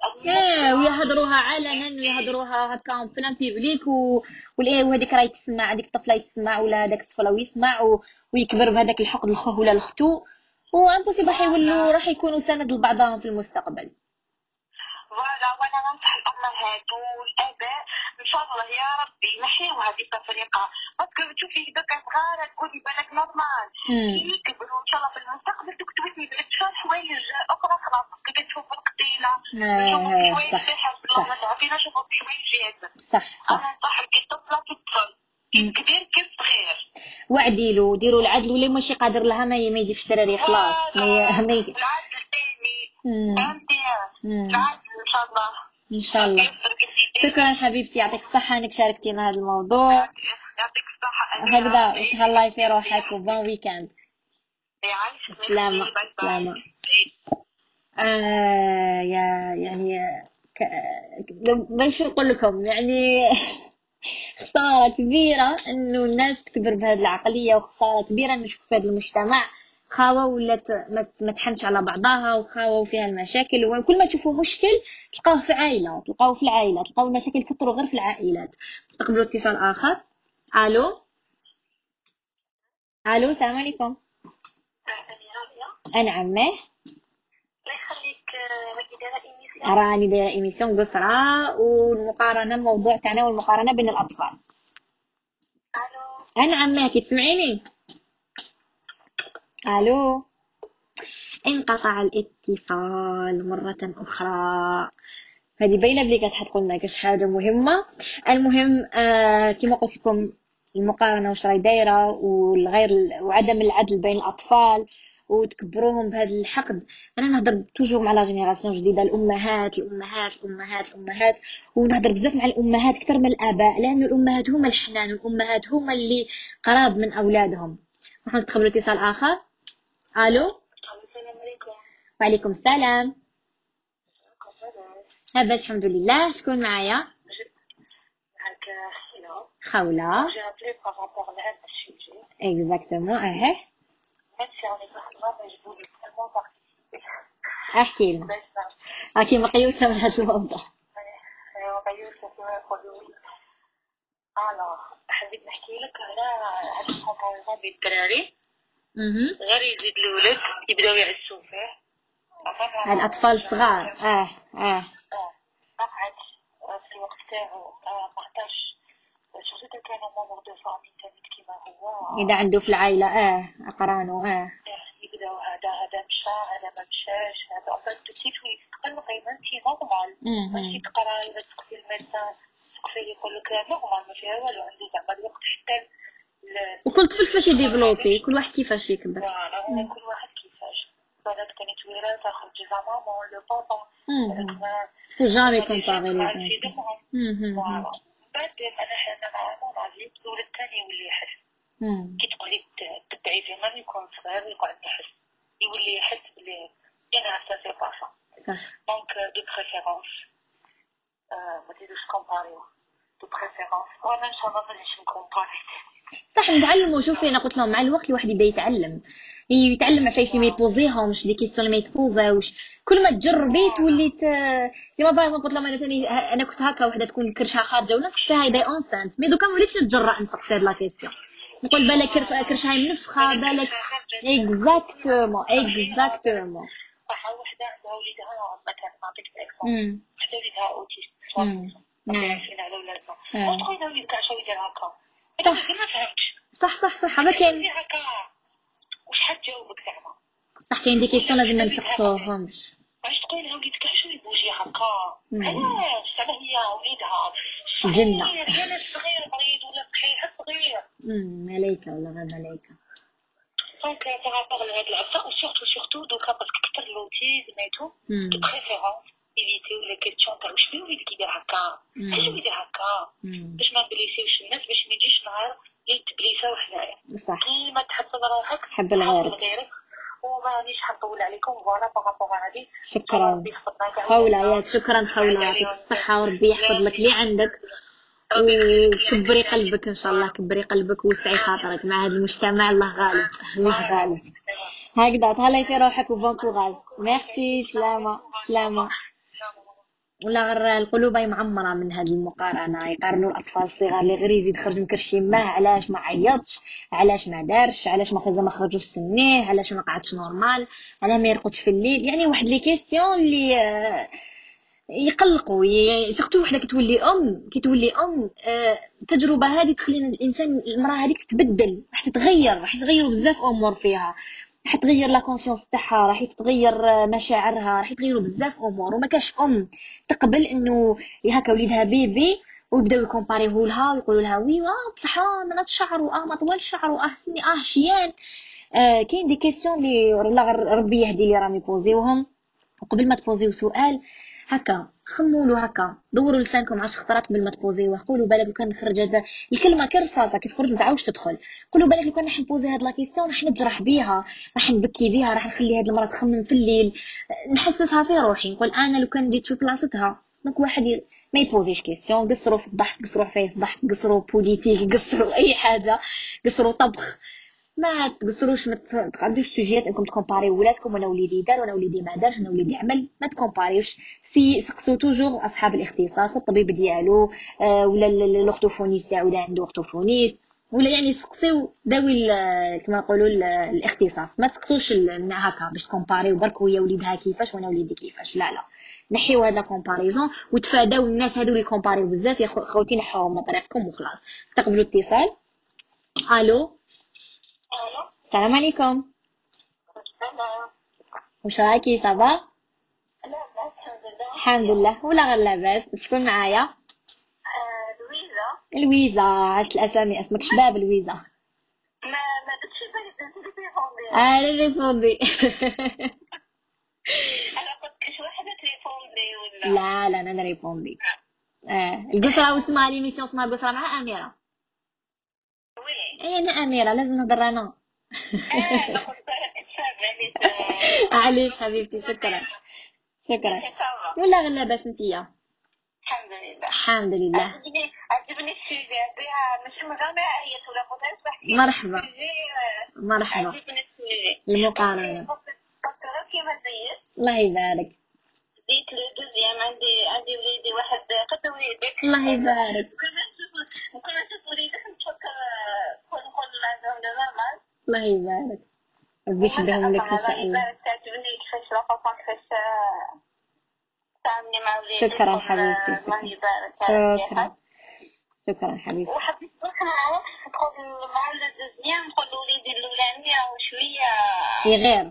ويهضروها علنا ويهضروها هكا اون بلان بيبليك وهذيك راهي تسمع هذيك الطفله تسمع ولا هذاك الطفل راهو يسمع ويكبر بهذاك الحقد لخوه ولا لختو وامبوسيبل راح يولوا راح يكونوا سند لبعضهم في المستقبل. فوالا وانا ننصح الامهات والاباء ان شاء الله يا ربي نحيوا هذه التفرقه باسكو تشوفي هذاك صغار تقولي بالك نورمال يكبروا ان شاء الله في المستقبل تكتبتني بالك شوف حوايج اخرى باسكو كتشوف القتيله نشوفوا حوايج صح ما تعرفيناش نشوفوا حوايج صح انا ننصح لك الطفله تدخل كبير كيف صغير وعدي له ديروا العدل ولا ماشي قادر لها ما يجيبش الدراري خلاص العدل ثاني العدل إن شاء الله إن شاء الله. شكرا حبيبتي يعطيك الصحة إنك شاركتينا هذا الموضوع. يعطيك الصحة. هكذا تهلاي في روحك وبون ويكاند. يعيشك. سلامة سلامة. يعني ماشي نقول لكم يعني خسارة كبيرة إنه الناس تكبر بهذه العقلية وخسارة كبيرة نشوف في هذا المجتمع. خاوه ولات ما تحملش على بعضها وخاوه فيها المشاكل وكل ما تشوفوا مشكل تلقاوه في عائله تلقاوه في العائله تلقاو المشاكل كثروا غير في العائلات. تقبلوا اتصال اخر. الو السلام عليكم. انا عمه الله يخليك راني دايره ايميسيون قسرة والمقارنه موضوع تاعنا والمقارنه بين الاطفال. الو انا عمه كي تسمعيني. الو انقطع الاتصال مره اخرى. هذه باينه بلي كتحطوا لنا كاش حاجه مهمه. المهم كما قلت لكم المقارنه واش راهي دايره والغير وعدم العدل بين الاطفال وتكبروهم بهذا الحقد. انا نهضر توجور مع لا جينيراسيون جديده الامهات ونهضر بزاف مع الامهات اكثر من الاباء لان الامهات هما الحنان والامهات هما اللي قراب من اولادهم. راح نستقبلوا اتصال اخر. الو السلام عليكم. وعليكم السلام. لاباس الحمد لله. شكون معايا؟ معاك خوله. جي ابلي بارابور لهذا الشيء. اكزاكتومون اهي. ماشي على واحد البرنامج جبولي تالمون بارتيسيبي. احكي لنا. راكي مقيوسه من هذا الموضوع. مقيوسه كما نقولوا. حبيت نحكي لك على هاد الكومباريزون بين الدراري غير يزيد الولاد يبداو يعسوا فيه على الاطفال الصغار. طبعا في الوقت تاعو ماقدرش شفتو كان مامور دو فامي ثابت كيما هو اذا عنده في العائله اقرانو يبداو هذا مشى هذا ما مشاش هذا اصلا تيتوي تقلقي ماشي نورمال ماشي تقراي ولا تسقسي الميرسان تسقسي يقول لك لا نورمال ما فيها والو عنده زعما الوقت حتى وكل طفل كيفاش يديفلوبي كل واحد كيفاش يكبر كل واحد كيفاش البنات كانت ويرا تاخذ جي مامون لو بابا سي جامي كومباري لي زون. بعد انا حنا مع راجل الولد الثاني يولي يحس كي تقعدي تبعي فيه من يكون صغير يقعد يحس يولي يحس بلي انا سا سي باسا صح دونك دو بريفيرونس ما تزيدوش كومباريو دو بريفيرونس وانا ان شاء الله ما نجيش نكومباري صح نتعلموا. شوفي انا قلت لهم مع الوقت الواحد يبدا يتعلم عفايس اللي ما يبوزيهمش لي كيسيون اللي ما يتبوزاوش كل ما تجربي تولي ديما باغي قلت لهم انا ثاني انا كنت هكا وحده تكون كرشها خارجه ولا نسقسيها هي داي اونسانت مي دوكا ما وليتش نتجرأ نسقسي لا كيسيون نقول بالك كرشها منفخه بالك اكزاكتومون صح. وحده عندها وليدها مثلا نعطيك اكزومبل حتى وليدها اوتيست ما عارفين على ولادنا واش تقولي وليدك علاش وليدها هكا صح ما كاين هكا واش حتجاوبك زعما صح كاين دي كيسيون لازم ما نسقسوهمش واش تقول لها وليدك علاش بوجي هكا علاش زعما هي وليدها جنة كان صغير مريض ولا صحيح صغير ملايكه ولا غير ملايكه دونك تاع هاد العصا وسورتو دوكا باسكو كثر لوتيزم ايتو دو بريفيرونس ريسبونسابيليتي ولا كيتشون تاع واش اللي كيدير هكا علاش يدير هكا باش ما نبليسيوش الناس باش ما يجيش نهار اللي تبليسه وحنايا كيما تحسب روحك حب الغير ومانيش حنطول عليكم فوالا بارابور هادي. شكرا خوله يا شكرا خوله يعطيك الصحه وربي يحفظ لك اللي عندك وكبري قلبك ان شاء الله كبري قلبك وسعي خاطرك مع هذا المجتمع الله غالب الله غالب هكذا تهلاي في روحك وبون كوراج ميرسي سلامه سلامه ولا غير القلوب معمره من هذه المقارنه يقارنوا الاطفال الصغار اللي غير يزيد خرج مكرشي ماه علاش ما عيطش علاش ما دارش علاش ما خرجوش سنيه علاش ما قعدش نورمال علاه ما يرقدش في الليل يعني واحد لي كيسيون اللي يقلقوا سيرتو وحده كتولي ام التجربه هذه تخلينا الانسان المراه هذيك تتبدل راح تتغير راح يتغيروا بزاف امور فيها راح تغير لا كونسيونس تاعها راح تتغير مشاعرها راح يتغيروا بزاف امور وما كاش ام تقبل انه هكا وليدها بيبي ويبداو يكومباريوه لها ويقولوا لها وي واه بصح ما شعر واه ما طول شعر واه سني اه شيان كاين دي كيسيون لي ربي يهدي لي راني بوزيوهم وقبل ما تبوزيو سؤال هكا خمولوا هكا دوروا لسانكم 10 خطرات قبل ما تبوزيوه قولوا بالك لو كان نخرج هذا الكلمه كرصاصه كي تخرج ما تعاودش تدخل قولوا بالك لو كان راح نبوزي هاد لا كيسيون راح نجرح بيها راح نبكي بيها راح نخلي هاد المراه تخمم في الليل نحسسها في روحي نقول انا لو كان جيت شوف بلاصتها دونك واحد ما يبوزيش كيسيون قصروا في الضحك قصروا في الضحك قصروا بوليتيك قصروا اي حاجه قصروا طبخ ما تقصروش ما تقعدوش سوجيات انكم تكومباريو ولادكم انا وليدي دار وانا وليدي ما دارش انا وليدي عمل ما تكومباريوش سقسو توجور اصحاب الاختصاص الطبيب ديالو ولا الاورتوفونيست تاعو اذا عنده اورتوفونيست ولا يعني سقسيو داوي كما نقولوا الاختصاص ما تسقسوش هكا باش تكومباريو برك ويا وليدها كيفاش وانا وليدي كيفاش لا لا نحيو هاد لا كومباريزون وتفاداو الناس هادو اللي كومباريو بزاف يا خوتي نحوهم من طريقكم وخلاص استقبلوا اتصال الو السلام عليكم. السلام. واش راكي صبا؟ لا لاباس الحمد لله. الحمد لله ولا غير لاباس، شكون معايا؟ لويزا. لويزا، عشت الأسامي اسمك شباب لويزا. ما درتش بالي تليفوندي. أنا قلت كاش واحدة تليفوندي ولا؟ لا أنا نريبوندي. القسرة واسمها ليميسيون اسمها قسرة مع أميرة. وي. أنا أميرة لازم نهضر أنا. علاش حبيبتي شكرا شكرا ولا غير لاباس نتيا الحمد لله الحمد لله عجبني السيدي بها ماشي مغامرة ولا قدرت بحكي مرحبا مرحبا عجبني السيدي المقارنة الله يبارك ديت الدوزيام عندي وليدي واحد قد وليدك الله يبارك كل ما نشوف وليدك نتفكر نقول لازم نورمال الله يبارك ربي يشدهم لك ان شاء الله تعجبني كيفاش لافاطمه كيفاش تعاملي مع وليدي شكرا حبيبتي الله يبارك شكرا شكرا حبيبتي وحبيت برك نعرف تقول مع الدوزيام نقول وليدي الاولاني شويه يغير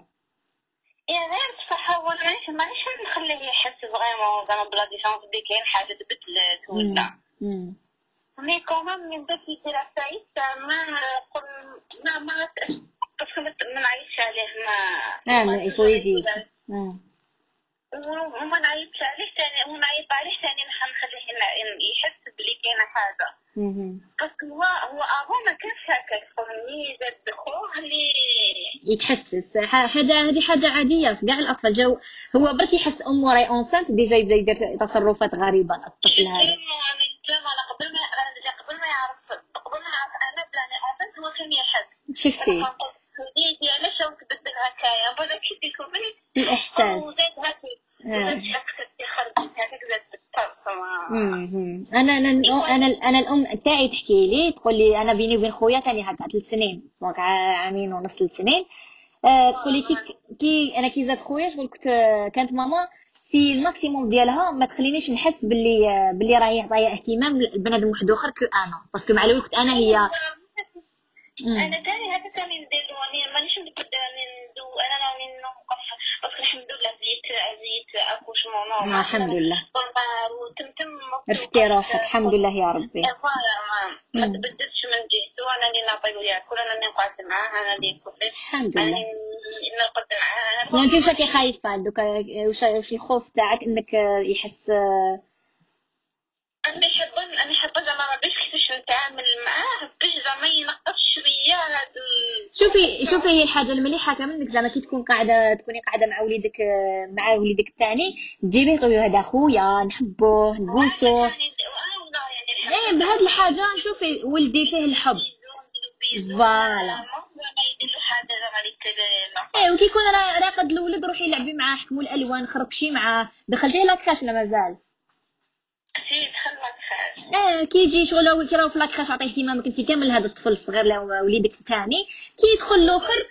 غير بصح هو مانيش نخليه يحس فريمون زعما بلا ديفيرونس بلي كاين حاجه تبدلت ولا مي كومام من داك اللي دير عفايس ما باسكو ما نعيطش عليه ما يفويدي وما نعيطش عليه ثاني ونعيط عليه ثاني نخليه يحس بلي كاينه حاجه باسكو هو افون ما كانش هكا تفهمني زاد دخوه اللي يتحسس هذه حاجه عاديه في كاع الاطفال جاو هو برك يحس امه راهي اونسانت ديجا يبدا يدير تصرفات غريبه الطفل هذا انا قبل ما يعرف انا بلاني عرفت هو كان يحس شفتي وليدي علاش راك تبدل هكايا ولا كيدير لكم الاحساس وزاد هكاك اكثر خرجت هكاك زاد انا الام تاعي تحكي لي تقول لي انا بيني وبين خويا ثاني هكا 3 سنين دونك عامين ونص 3 سنين تقول لي كي انا كي زاد خويا شغل كانت ماما سي الماكسيموم ديالها ما تخلينيش نحس باللي راهي عطايا اهتمام لبنادم واحد اخر انا باسكو مع الوقت انا هي انا ثاني هذا كان ندير وانا مانيش متقدره انا راني نوقف باسكو الحمد لله زيت اكوشمون نورمال الحمد لله عرفتي روحك الحمد لله يا ربي ما تبدلتش من جهتي وانا اللي نعطيو ليها كل انا اللي نقعد معاها انا اللي نكفي الحمد لله نقعد معاها. يعني انت واش خايفه دوكا؟ واش الخوف تاعك انك يحس؟ انا حابه زعما ما باش كيفاش نتعامل معاه باش زعما ينقص شويه هذا. شوفي هي الحاجه المليحه كامل انك زعما كي تكون قاعده تكوني قاعده مع وليدك الثاني تجيبي قولي هذا خويا نحبوه نبوسوه. ايه بهاد الحاجه شوفي ولدي فيه الحب فوالا. ايه وكي يكون راقد الولد روحي لعبي معاه، حكموا الالوان، خربشي معاه، دخلتيه لاكخاش ولا مازال؟ اكيد دخل لاكخاش. ايه كي يجي شغل كي راهو في لاكخاش عطيه اهتمامك انت كامل هذا الطفل الصغير اللي هو وليدك الثاني. كي يدخل الاخر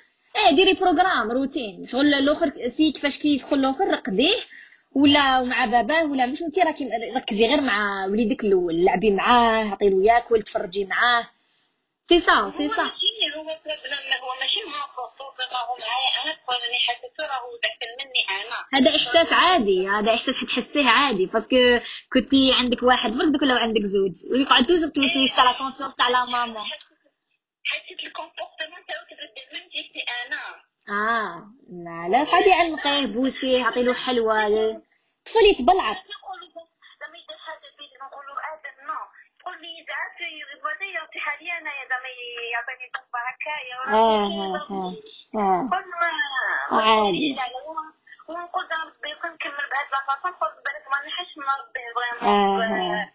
ديري بروغرام روتين شغل الاخر سي كيفاش كي يدخل الاخر رقديه ولا مع باباه ولا مش انت راكي ركزي غير مع وليدك الاول، لعبي معاه، عطي له ياكل، تفرجي معاه. سي صا هو ماشي معاك معايا انا تفرجني حسيت راهو داخل مني انا. هذا احساس عادي، هذا احساس تحسيه عادي باسكو كنتي عندك واحد برك ولا عندك زوج ويقعد توجور توسوس تاع لا كونسيونس تاع لا ماما. حسيت الكومبورتمون تاعو تبدل من جهتي انا. لا لا قعدي علقيه بوسيه عطيلو حلوه الطفل يتبلعط. لما يدير حاجه بيدي نقولو ادم نو تقول لي زعما يبغي يعطي حاليا انايا زعما يعطيني طبه هكايا عادي ونقول زعما بغيت نكمل بهاد لاطاطا نقول بالك ما نحش نربي فريمون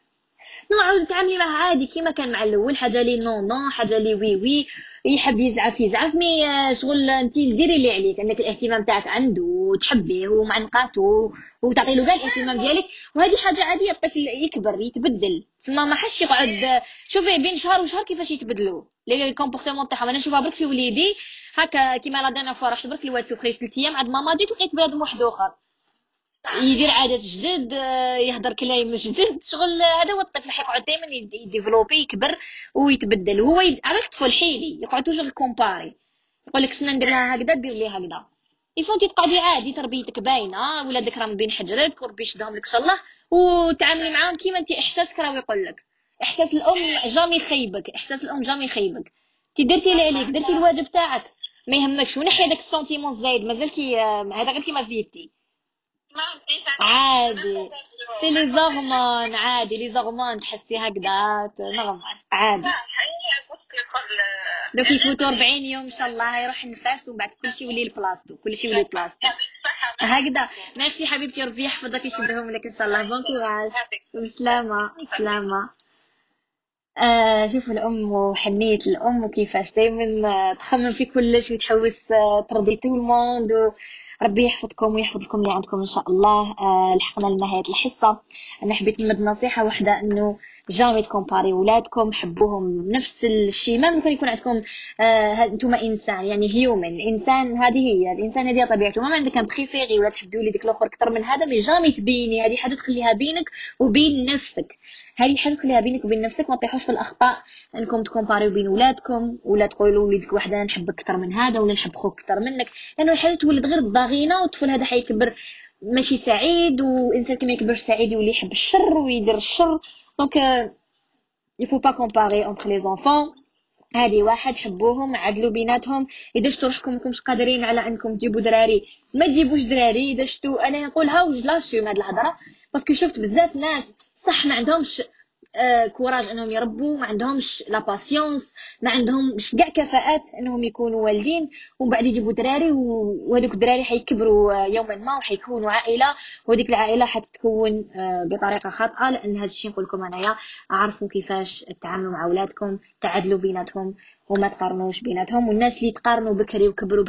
نعاود نتعاملي معاه عادي كيما كان مع الاول. حاجه لي نون حاجه لي وي يحب يزعف مي شغل انت ديري اللي عليك انك الاهتمام تاعك عنده وتحبيه ومعنقاته وتعطي له كاع الاهتمام ديالك وهذه حاجه عاديه. الطفل يكبر يتبدل تما ما حش يقعد. شوفي بين شهر وشهر كيفاش يتبدلوا لي كومبورتمون تاعهم. انا نشوفها برك في وليدي هكا كيما لا دانا فوا رحت برك لواد سخري 3 ايام عند ماما جيت لقيت بنادم واحد اخر يدير عادات جدد يهضر كلايم جدد شغل. هذا هو الطفل حيقعد دائما يديفلوبي يكبر ويتبدل. هو عارف الطفل حيلي يقعد توجور كومباري يقول لك سنه ندير لها هكذا دير لي هكذا. يفون تقعدي عادي تربيتك باينه ولادك راهم بين حجرك وربي يشدهم لك ان شاء الله وتعاملي معاهم كيما انت احساسك راهو يقول لك. احساس الام جامي يخيبك، احساس الام جامي يخيبك. كي درتي اللي عليك درتي الواجب تاعك ما يهمكش ونحي هذاك السونتيمون الزايد مازال كي هذا غير كيما زيدتي عادي. سي لي زغمان عادي لي زغمان تحسي هكذا نورمال عادي. دوك يفوتوا 40 يوم ان شاء الله يروح النفاس ومن بعد كلشي يولي لبلاصتو كلشي يولي لبلاصتو هكذا. ميرسي حبيبتي ربي يحفظك يشدهم لك ان شاء الله. بون كوراج وسلامه سلامه. شوفوا الام وحنيه الام وكيفاش دائما تخمم في كلش وتحوس ترضي طول الموند. ربي يحفظكم ويحفظ لكم اللي عندكم ان شاء الله. لحقنا لنهايه الحصه. انا حبيت نمد نصيحه واحده انه جامي تكومباري ولادكم، حبوهم نفس الشيء. ما ممكن يكون عندكم نتوما انسان يعني هيومن انسان، هذه هي الانسان هذه طبيعته. ما عندك بريفيري ولا تحبي وليدك الاخر اكثر من هذا مي جامي تبيني. هذه حاجه تخليها بينك وبين نفسك، هذه حاجه تخليها بينك وبين نفسك. ما تطيحوش في الاخطاء انكم تكومباريو بين ولادكم ولا تقولوا لوليدك واحد انا نحبك اكثر من هذا ولا نحب خوك اكثر منك، لانه الحاله تولد غير الضغينه والطفل هذا حيكبر ماشي سعيد. وانسان كي ما يكبرش سعيد يولي يحب الشر ويدير الشر. دونك il faut pas comparer entre les enfants. هذه واحد حبوهم عدلوا بيناتهم. اذا شفتوا روحكم ماكمش قادرين على انكم تجيبوا دراري ما تجيبوش دراري. اذا شفتوا انا نقولها وجلاشيو هذه الهضره باسكو شفت بزاف ناس صح ما عندهمش كوراج انهم يربوا، ما عندهمش لا باسيونس، ما عندهمش كاع كفاءات انهم يكونوا والدين ومن بعد يجيبوا دراري وهذوك الدراري حيكبروا يوما ما وحيكونوا عائله وهذيك العائله حتتكون بطريقه خاطئه. لان هذا الشيء نقول لكم انايا عرفوا كيفاش تتعاملوا مع اولادكم، تعادلوا بيناتهم وما تقارنوش بيناتهم. والناس اللي تقارنوا بكري وكبروا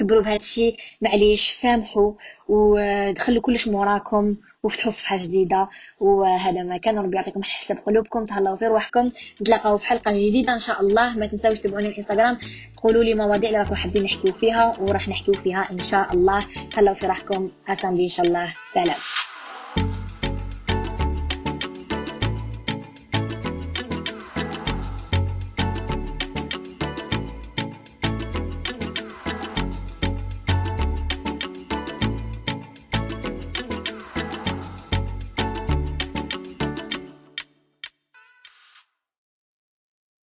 بهذا الشيء معليش سامحوا ودخلوا كلش موراكم وفتحوا صفحه جديده. وهذا ما كان. ربي يعطيكم حسب قلوبكم، تهلاو في رواحكم، نتلاقاو في حلقه جديده ان شاء الله. ما تنساوش تابعوني في انستغرام، تقولوا لي مواضيع اللي راكم حابين نحكيو فيها وراح نحكيو فيها ان شاء الله. تهلاو في راحكم، اسامبي ان شاء الله، سلام.